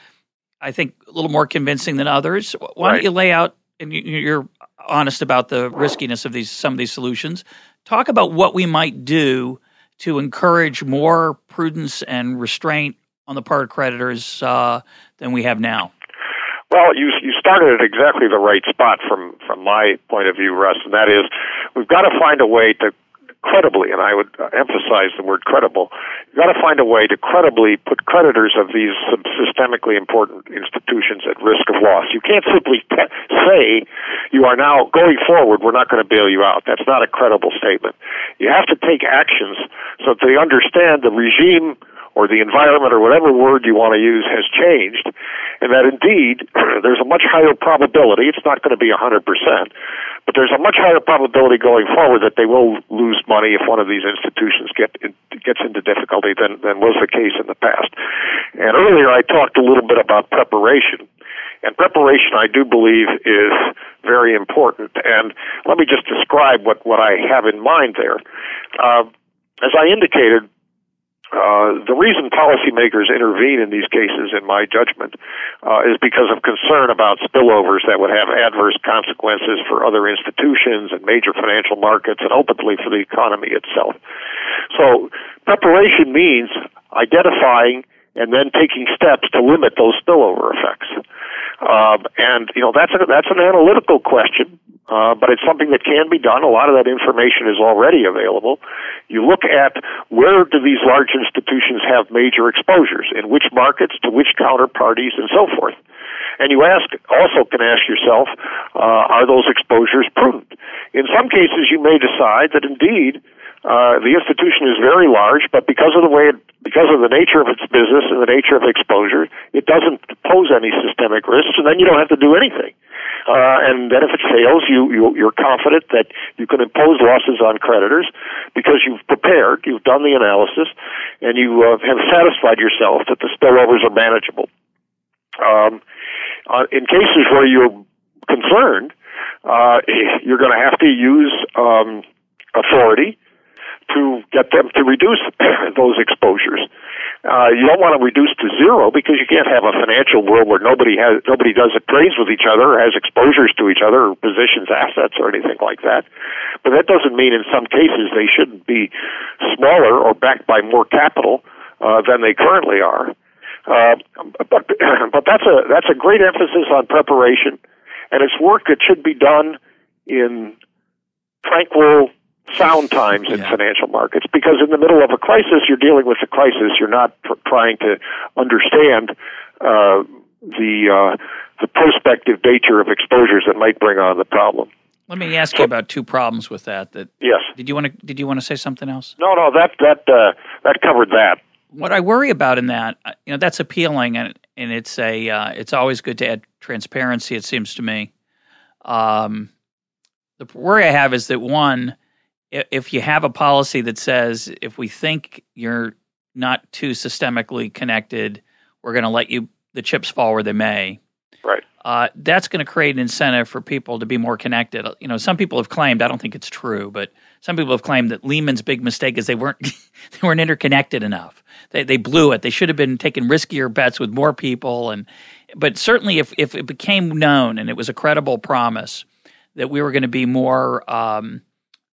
I think, a little more convincing than others. Why right. don't you lay out, and you're honest about the riskiness of these some of these solutions, talk about what we might do to encourage more prudence and restraint on the part of creditors uh, than we have now. Well, you you started at exactly the right spot from, from my point of view, Russ, and that is we've got to find a way to credibly, and I would emphasize the word credible, you've got to find a way to credibly put creditors of these systemically important institutions at risk of loss. You can't simply te- say you are now, going forward, we're not going to bail you out. That's not a credible statement. You have to take actions so that they understand the regime or the environment or whatever word you want to use has changed, and that indeed there's a much higher probability, it's not going to be one hundred percent, but there's a much higher probability going forward that they will lose money if one of these institutions get in, gets into difficulty than, than was the case in the past. And earlier I talked a little bit about preparation. And preparation, I do believe, is very important. And let me just describe what, what I have in mind there. Uh, as I indicated, uh, the reason policymakers intervene in these cases, in my judgment, uh, is because of concern about spillovers that would have adverse consequences for other institutions and major financial markets and ultimately for the economy itself. So preparation means identifying and then taking steps to limit those spillover effects. Um, and, you know, that's a, that's an analytical question, uh, but it's something that can be done. A lot of that information is already available. You look at where do these large institutions have major exposures, in which markets, to which counterparties, and so forth. And you ask, also can ask yourself, uh, are those exposures prudent? In some cases, you may decide that indeed, Uh, the institution is very large, but because of the way, it, because of the nature of its business and the nature of exposure, it doesn't pose any systemic risks, and then you don't have to do anything. Uh, and then if it fails, you, you, you're confident that you can impose losses on creditors because you've prepared, you've done the analysis, and you uh, have satisfied yourself that the spillovers are manageable. Um, uh, in cases where you're concerned, uh, you're going to have to use um, authority to get them to reduce those exposures. Uh, you don't want to reduce to zero because you can't have a financial world where nobody has, nobody does trades with each other or has exposures to each other or positions assets or anything like that. But that doesn't mean in some cases they shouldn't be smaller or backed by more capital, uh, than they currently are. Uh, but, but that's a, that's a great emphasis on preparation, and it's work that should be done in tranquil, sound times in yeah. financial markets, because in the middle of a crisis, you're dealing with a crisis. You're not pr- trying to understand uh, the uh, the prospective nature of exposures that might bring on the problem. Let me ask so, you about two problems with that. That yes. Did you want to Did you want to say something else? No, no. That that uh, that covered that. What I worry about in that, you know, that's appealing, and and it's a uh, it's always good to add transparency. It seems to me. Um, the worry I have is that one. If you have a policy that says if we think you're not too systemically connected, we're going to let you the chips fall where they may. Right. Uh, that's going to create an incentive for people to be more connected. You know, some people have claimed, I don't think it's true, but some people have claimed that Lehman's big mistake is they weren't they weren't interconnected enough. They they blew it. They should have been taking riskier bets with more people. And but certainly, if if it became known and it was a credible promise that we were going to be more. Um,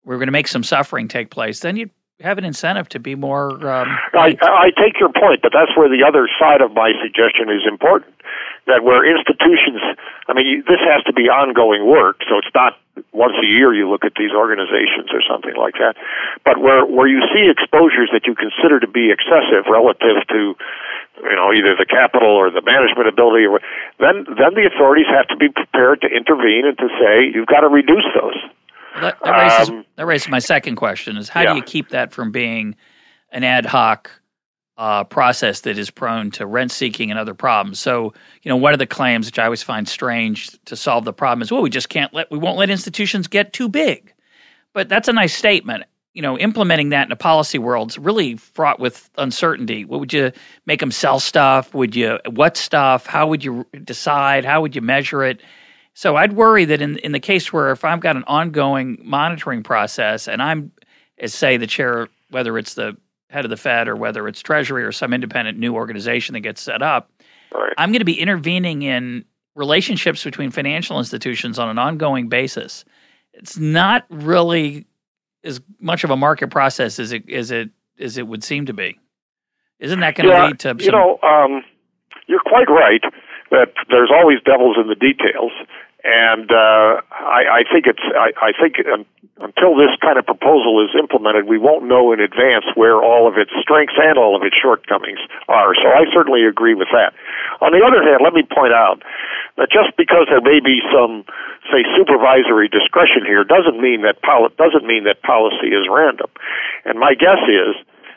we're going to make some suffering take place, then you'd have an incentive to be more... Um, I, I take your point, but that's where the other side of my suggestion is important, that where institutions... I mean, this has to be ongoing work, so it's not once a year you look at these organizations or something like that, but where, where you see exposures that you consider to be excessive relative to, you know, either the capital or the management ability, or, then, then the authorities have to be prepared to intervene and to say, you've got to reduce those. That, that, raises, um, that raises my second question is how yeah. do you keep that from being an ad hoc uh, process that is prone to rent-seeking and other problems? So, you know, one of the claims, which I always find strange to solve the problem is, well, we just can't let – we won't let institutions get too big. But that's a nice statement. You know, implementing that in a policy world is really fraught with uncertainty. What would you make them sell stuff? Would you – what stuff? How would you decide? How would you measure it? So I'd worry that in in the case where if I've got an ongoing monitoring process and I'm, as say, the chair, whether it's the head of the Fed or whether it's Treasury or some independent new organization that gets set up, right. I'm going to be intervening in relationships between financial institutions on an ongoing basis. It's not really as much of a market process as it as it, as it would seem to be. Isn't that going to yeah, lead to some— You know, um, you're quite right that there's always devils in the details. And uh, I, I think it's. I, I think um, until this kind of proposal is implemented, we won't know in advance where all of its strengths and all of its shortcomings are. So I certainly agree with that. On the other hand, let me point out that just because there may be some, say, supervisory discretion here, doesn't mean that poli- doesn't mean that policy is random. And my guess is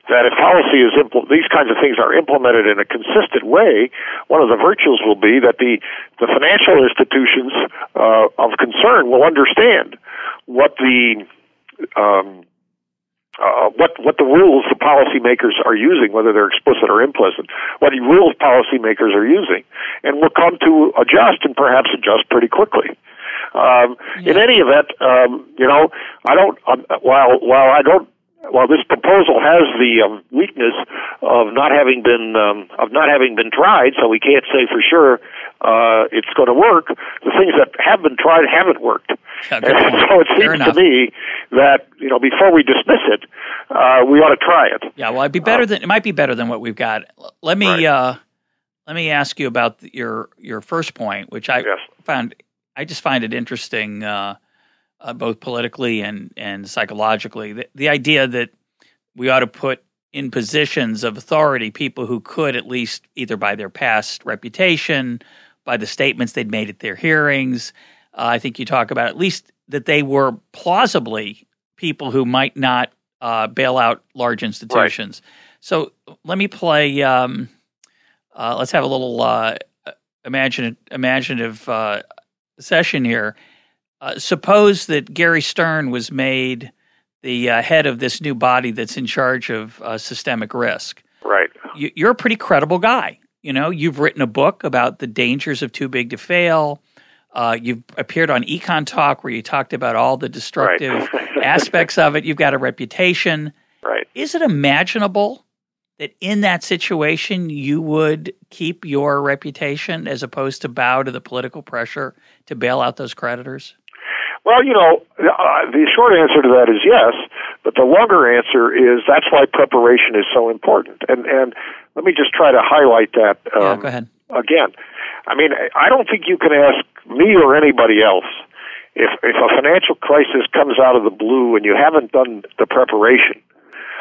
that if policy is impl- these kinds of things are implemented in a consistent way, one of the virtues will be that the, the financial institutions uh, of concern will understand what the um, uh, what what the rules the policymakers are using, whether they're explicit or implicit, what the rules policymakers are using, and will come to adjust and perhaps adjust pretty quickly. Um, yeah. In any event, um, you know, I don't. Um, while while I don't. Well, this proposal has the um, weakness of not having been um, of not having been tried, so we can't say for sure uh, it's going to work. The things that have been tried haven't worked, yeah, and so it seems to me that you know before we dismiss it, uh, we ought to try it. Yeah, well, it'd be better than it might be better than what we've got. Let me right. uh, let me ask you about your your first point, which I yes. found I just find it interesting. Uh, Uh, both politically and, and psychologically, the, the idea that we ought to put in positions of authority people who could, at least either by their past reputation, by the statements they'd made at their hearings, uh, I think you talk about at least that they were plausibly people who might not uh, bail out large institutions. Right. So let me play um, – uh, let's have a little uh, imagine, imaginative uh, session here. Uh, suppose that Gary Stern was made the uh, head of this new body that's in charge of uh, systemic risk. Right. You, you're a pretty credible guy. You know, you've written a book about the dangers of too big to fail. Uh, you've appeared on Econ Talk where you talked about all the destructive right. aspects of it. You've got a reputation. Right. Is it imaginable that in that situation you would keep your reputation as opposed to bow to the political pressure to bail out those creditors? Well, you know, uh, the short answer to that is yes, but the longer answer is that's why preparation is so important. And and let me just try to highlight that um, yeah, go ahead. again. I mean, I don't think you can ask me or anybody else if if a financial crisis comes out of the blue and you haven't done the preparation.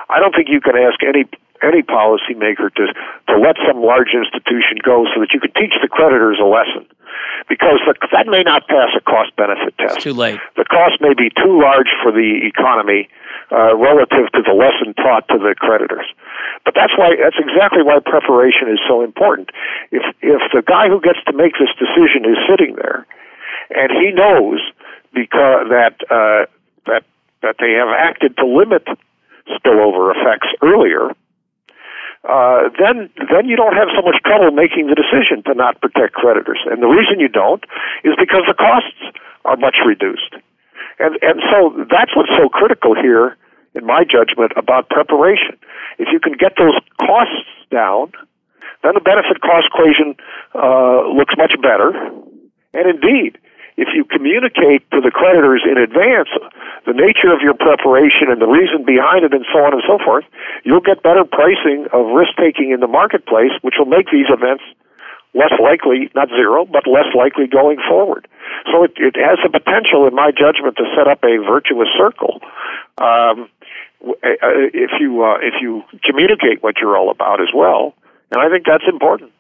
I don't think you can ask any any policymaker to to let some large institution go so that you can teach the creditors a lesson. Because the, that may not pass a cost-benefit test. It's too late. The cost may be too large for the economy uh, relative to the lesson taught to the creditors. But that's why that's exactly why preparation is so important. If if the guy who gets to make this decision is sitting there, and he knows because that uh, that that they have acted to limit spillover effects earlier. Uh, then, then you don't have so much trouble making the decision to not protect creditors, and the reason you don't is because the costs are much reduced, and and so that's what's so critical here, in my judgment, about preparation. If you can get those costs down, then the benefit-cost equation uh, looks much better, and indeed, if you communicate to the creditors in advance the nature of your preparation and the reason behind it and so on and so forth, you'll get better pricing of risk-taking in the marketplace, which will make these events less likely, not zero, but less likely going forward. So it, it has the potential, in my judgment, to set up a virtuous circle. Um, if you uh, if you communicate what you're all about as well, and I think that's important.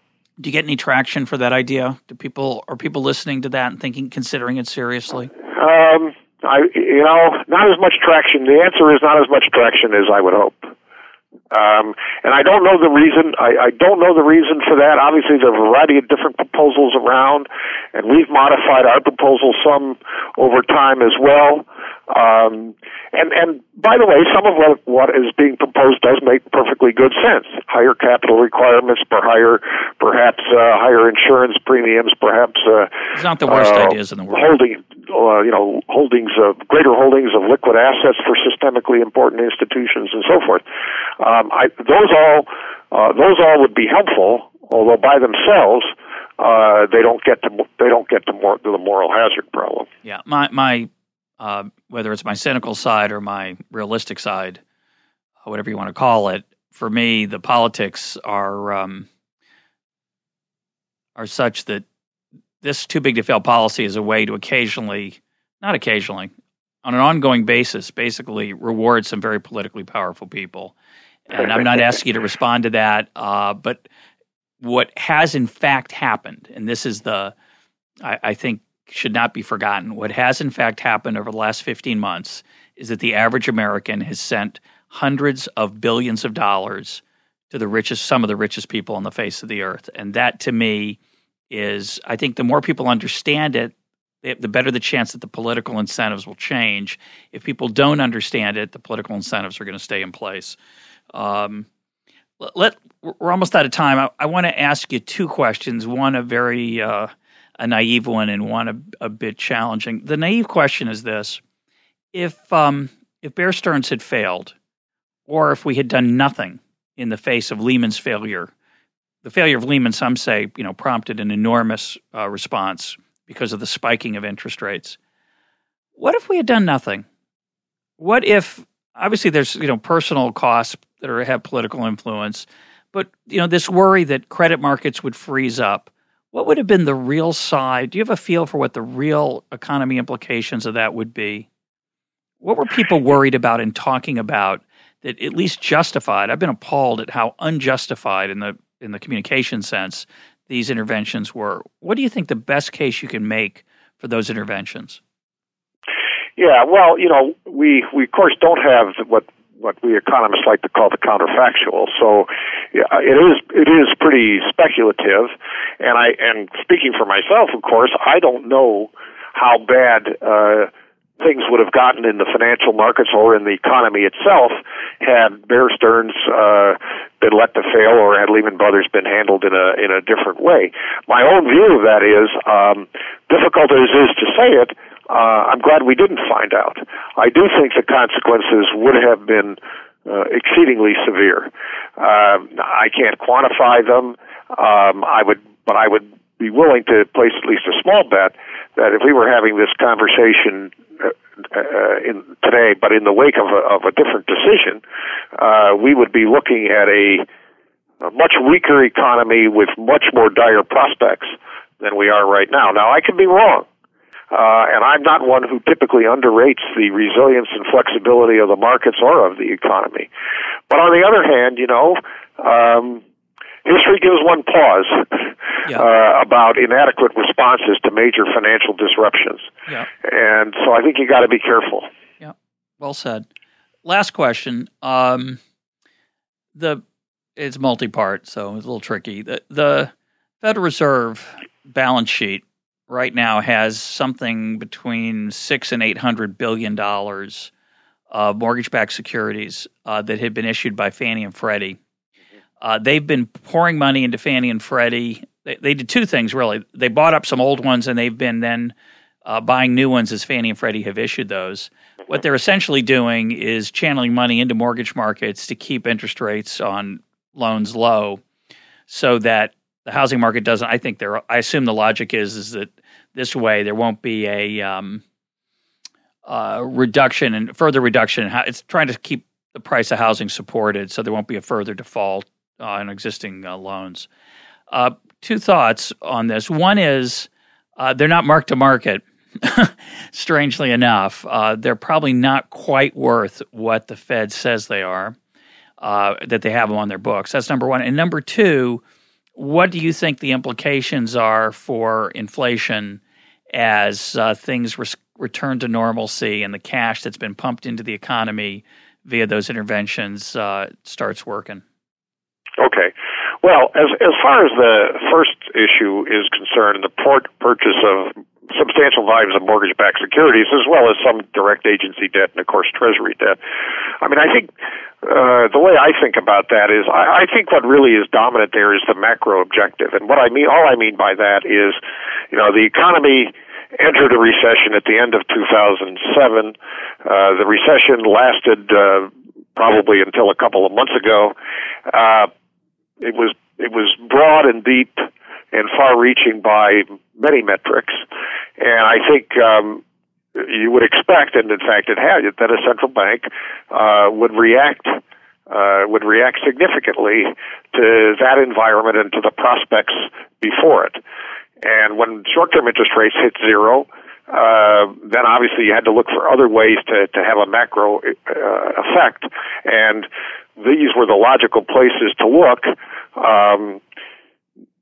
Do you get any traction for that idea? Do people are people listening to that and thinking, considering it seriously? Um, I, you know, not as much traction. The answer is not as much traction as I would hope. Um, and I don't know the reason. I, I don't know the reason for that. Obviously, there are a variety of different proposals around, and we've modified our proposal some over time as well. Um, and, and by the way, some of what, what is being proposed does make perfectly good sense. Higher capital requirements, per higher, perhaps uh, higher insurance premiums, perhaps uh, it's not the worst uh, ideas in the world. Holding, uh, you know, holdings of greater holdings of liquid assets for systemically important institutions, and so forth. Um, I, those all, uh, those all would be helpful, although by themselves. Uh, they don't get to they don't get to, more, to the moral hazard problem. Yeah, my my uh, whether it's my cynical side or my realistic side, whatever you want to call it, for me the politics are um, are such that this too big to fail policy is a way to occasionally, not occasionally, on an ongoing basis, basically reward some very politically powerful people. And I'm not asking you to respond to that, uh, but. What has in fact happened, and this is the, I, I think, should not be forgotten, what has in fact happened over the last fifteen months is that the average American has sent hundreds of billions of dollars to the richest, some of the richest people on the face of the earth. And that, to me, is, I think the more people understand it, the better the chance that the political incentives will change. If people don't understand it, the political incentives are going to stay in place. Um, let, we're almost out of time. I, I want to ask you two questions, one a very uh, a naive one and one a, a bit challenging. The naive question is this. If um, if Bear Stearns had failed, or if we had done nothing in the face of Lehman's failure, the failure of Lehman, some say, you know, prompted an enormous uh, response because of the spiking of interest rates. What if we had done nothing? What if, obviously there's, you know, personal costs that are, have political influence, but, you know, this worry that credit markets would freeze up, what would have been the real side? Do you have a feel for what the real economy implications of that would be? What were people worried about and talking about that at least justified? I've been appalled at how unjustified in the in the communication sense these interventions were. What do you think the best case you can make for those interventions? Yeah, well, you know, we, we of course don't have what what we economists like to call the counterfactual. So yeah, it is it is pretty speculative, and I and speaking for myself, of course, I don't know how bad uh, things would have gotten in the financial markets or in the economy itself had Bear Stearns uh, been let to fail, or had Lehman Brothers been handled in a in a different way. My own view of that is, um, difficult as it is to say it, uh, I'm glad we didn't find out. I do think the consequences would have been uh, exceedingly severe. Um, I can't quantify them. Um, I would, but I would be willing to place at least a small bet that if we were having this conversation uh, uh, in today, but in the wake of a, of a different decision, uh, we would be looking at a, a much weaker economy with much more dire prospects than we are right now. Now, I could be wrong, uh, and I'm not one who typically underrates the resilience and flexibility of the markets or of the economy. But on the other hand, you know, um, history gives one pause yeah. uh, about inadequate responses to major financial disruptions. Yeah. And so I think you got to be careful. Yeah, well said. Last question. Um, the It's multi-part, so it's a little tricky. The, the Federal Reserve balance sheet right now has something between six hundred and eight hundred billion dollars of mortgage-backed securities uh, that had been issued by Fannie and Freddie. Uh, they've been pouring money into Fannie and Freddie. They, they did two things, really. They bought up some old ones, and they've been then uh, buying new ones as Fannie and Freddie have issued those. What they're essentially doing is channeling money into mortgage markets to keep interest rates on loans low so that the housing market doesn't – I think they're – I assume the logic is is that this way there won't be a um, uh, reduction and further reduction. In how, it's trying to keep the price of housing supported so there won't be a further default on uh, existing uh, loans. Uh, two thoughts on this. One is uh, they're not mark to market, strangely enough. Uh, they're probably not quite worth what the Fed says they are, uh, that they have them on their books. That's number one. And number two, what do you think the implications are for inflation as uh, things res- return to normalcy and the cash that's been pumped into the economy via those interventions uh, starts working? Okay. Well, as as far as the first issue is concerned, the port purchase of substantial volumes of mortgage-backed securities, as well as some direct agency debt and, of course, Treasury debt. I mean, I think uh, the way I think about that is I, I think what really is dominant there is the macro objective. And what I mean, all I mean by that is, you know, the economy entered a recession at the end of two thousand seven. Uh, the recession lasted uh, probably until a couple of months ago. Uh, It was it was broad and deep and far-reaching by many metrics, and I think um, you would expect, and in fact it had, that a central bank uh, would react uh, would react significantly to that environment and to the prospects before it. And when short-term interest rates hit zero, Uh, then obviously you had to look for other ways to, to have a macro uh, effect, and these were the logical places to look, um,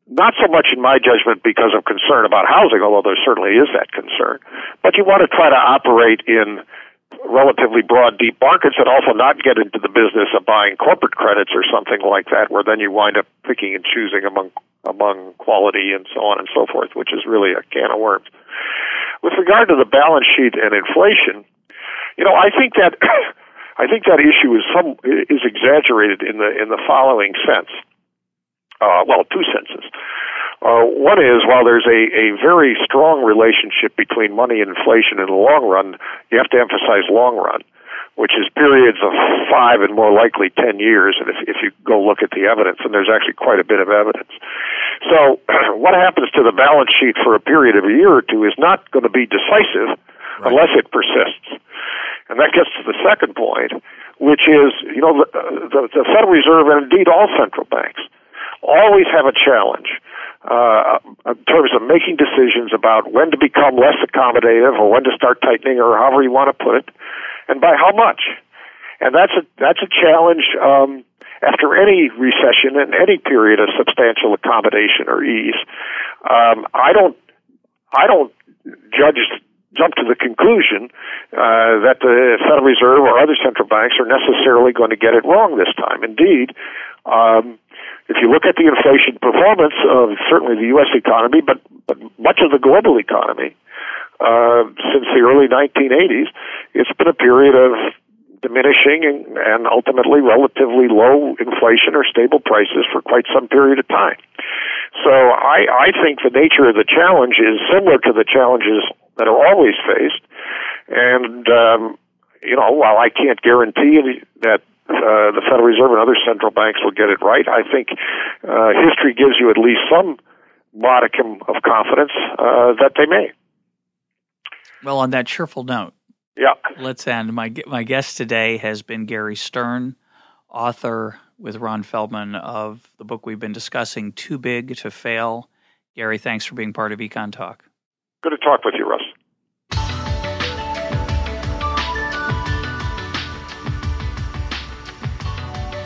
not so much in my judgment because of concern about housing, although there certainly is that concern, but you want to try to operate in relatively broad, deep markets and also not get into the business of buying corporate credits or something like that, where then you wind up picking and choosing among among quality and so on and so forth, which is really a can of worms. With regard to the balance sheet and inflation, you know, I think that I think that issue is some is exaggerated in the in the following sense. Uh, well, two senses. Uh, one is, while there's a, a very strong relationship between money and inflation in the long run, you have to emphasize long run, which is periods of five and more likely ten years, and if, if you go look at the evidence, and there's actually quite a bit of evidence. So what happens to the balance sheet for a period of a year or two is not going to be decisive right. unless it persists. And that gets to the second point, which is, you know, the, the, the Federal Reserve, and indeed all central banks, always have a challenge uh, in terms of making decisions about when to become less accommodative or when to start tightening, or however you want to put it, and by how much. And that's a that's a challenge um, after any recession and any period of substantial accommodation or ease. Um, I don't I don't judge. jump to the conclusion uh, that the Federal Reserve or other central banks are necessarily going to get it wrong this time. Indeed, um, if you look at the inflation performance of certainly the U S economy, but, but much of the global economy, uh, since the early nineteen eighties, it's been a period of diminishing and, and ultimately relatively low inflation or stable prices for quite some period of time. So I, I think the nature of the challenge is similar to the challenges that are always faced, and um, you know, while I can't guarantee that uh, the Federal Reserve and other central banks will get it right, I think uh, history gives you at least some modicum of confidence uh, that they may. Well, on that cheerful note, yeah, let's end. My my guest today has been Gary Stern, author with Ron Feldman of the book we've been discussing, Too Big to Fail. Gary, thanks for being part of Econ Talk. Good to talk with you, Russ.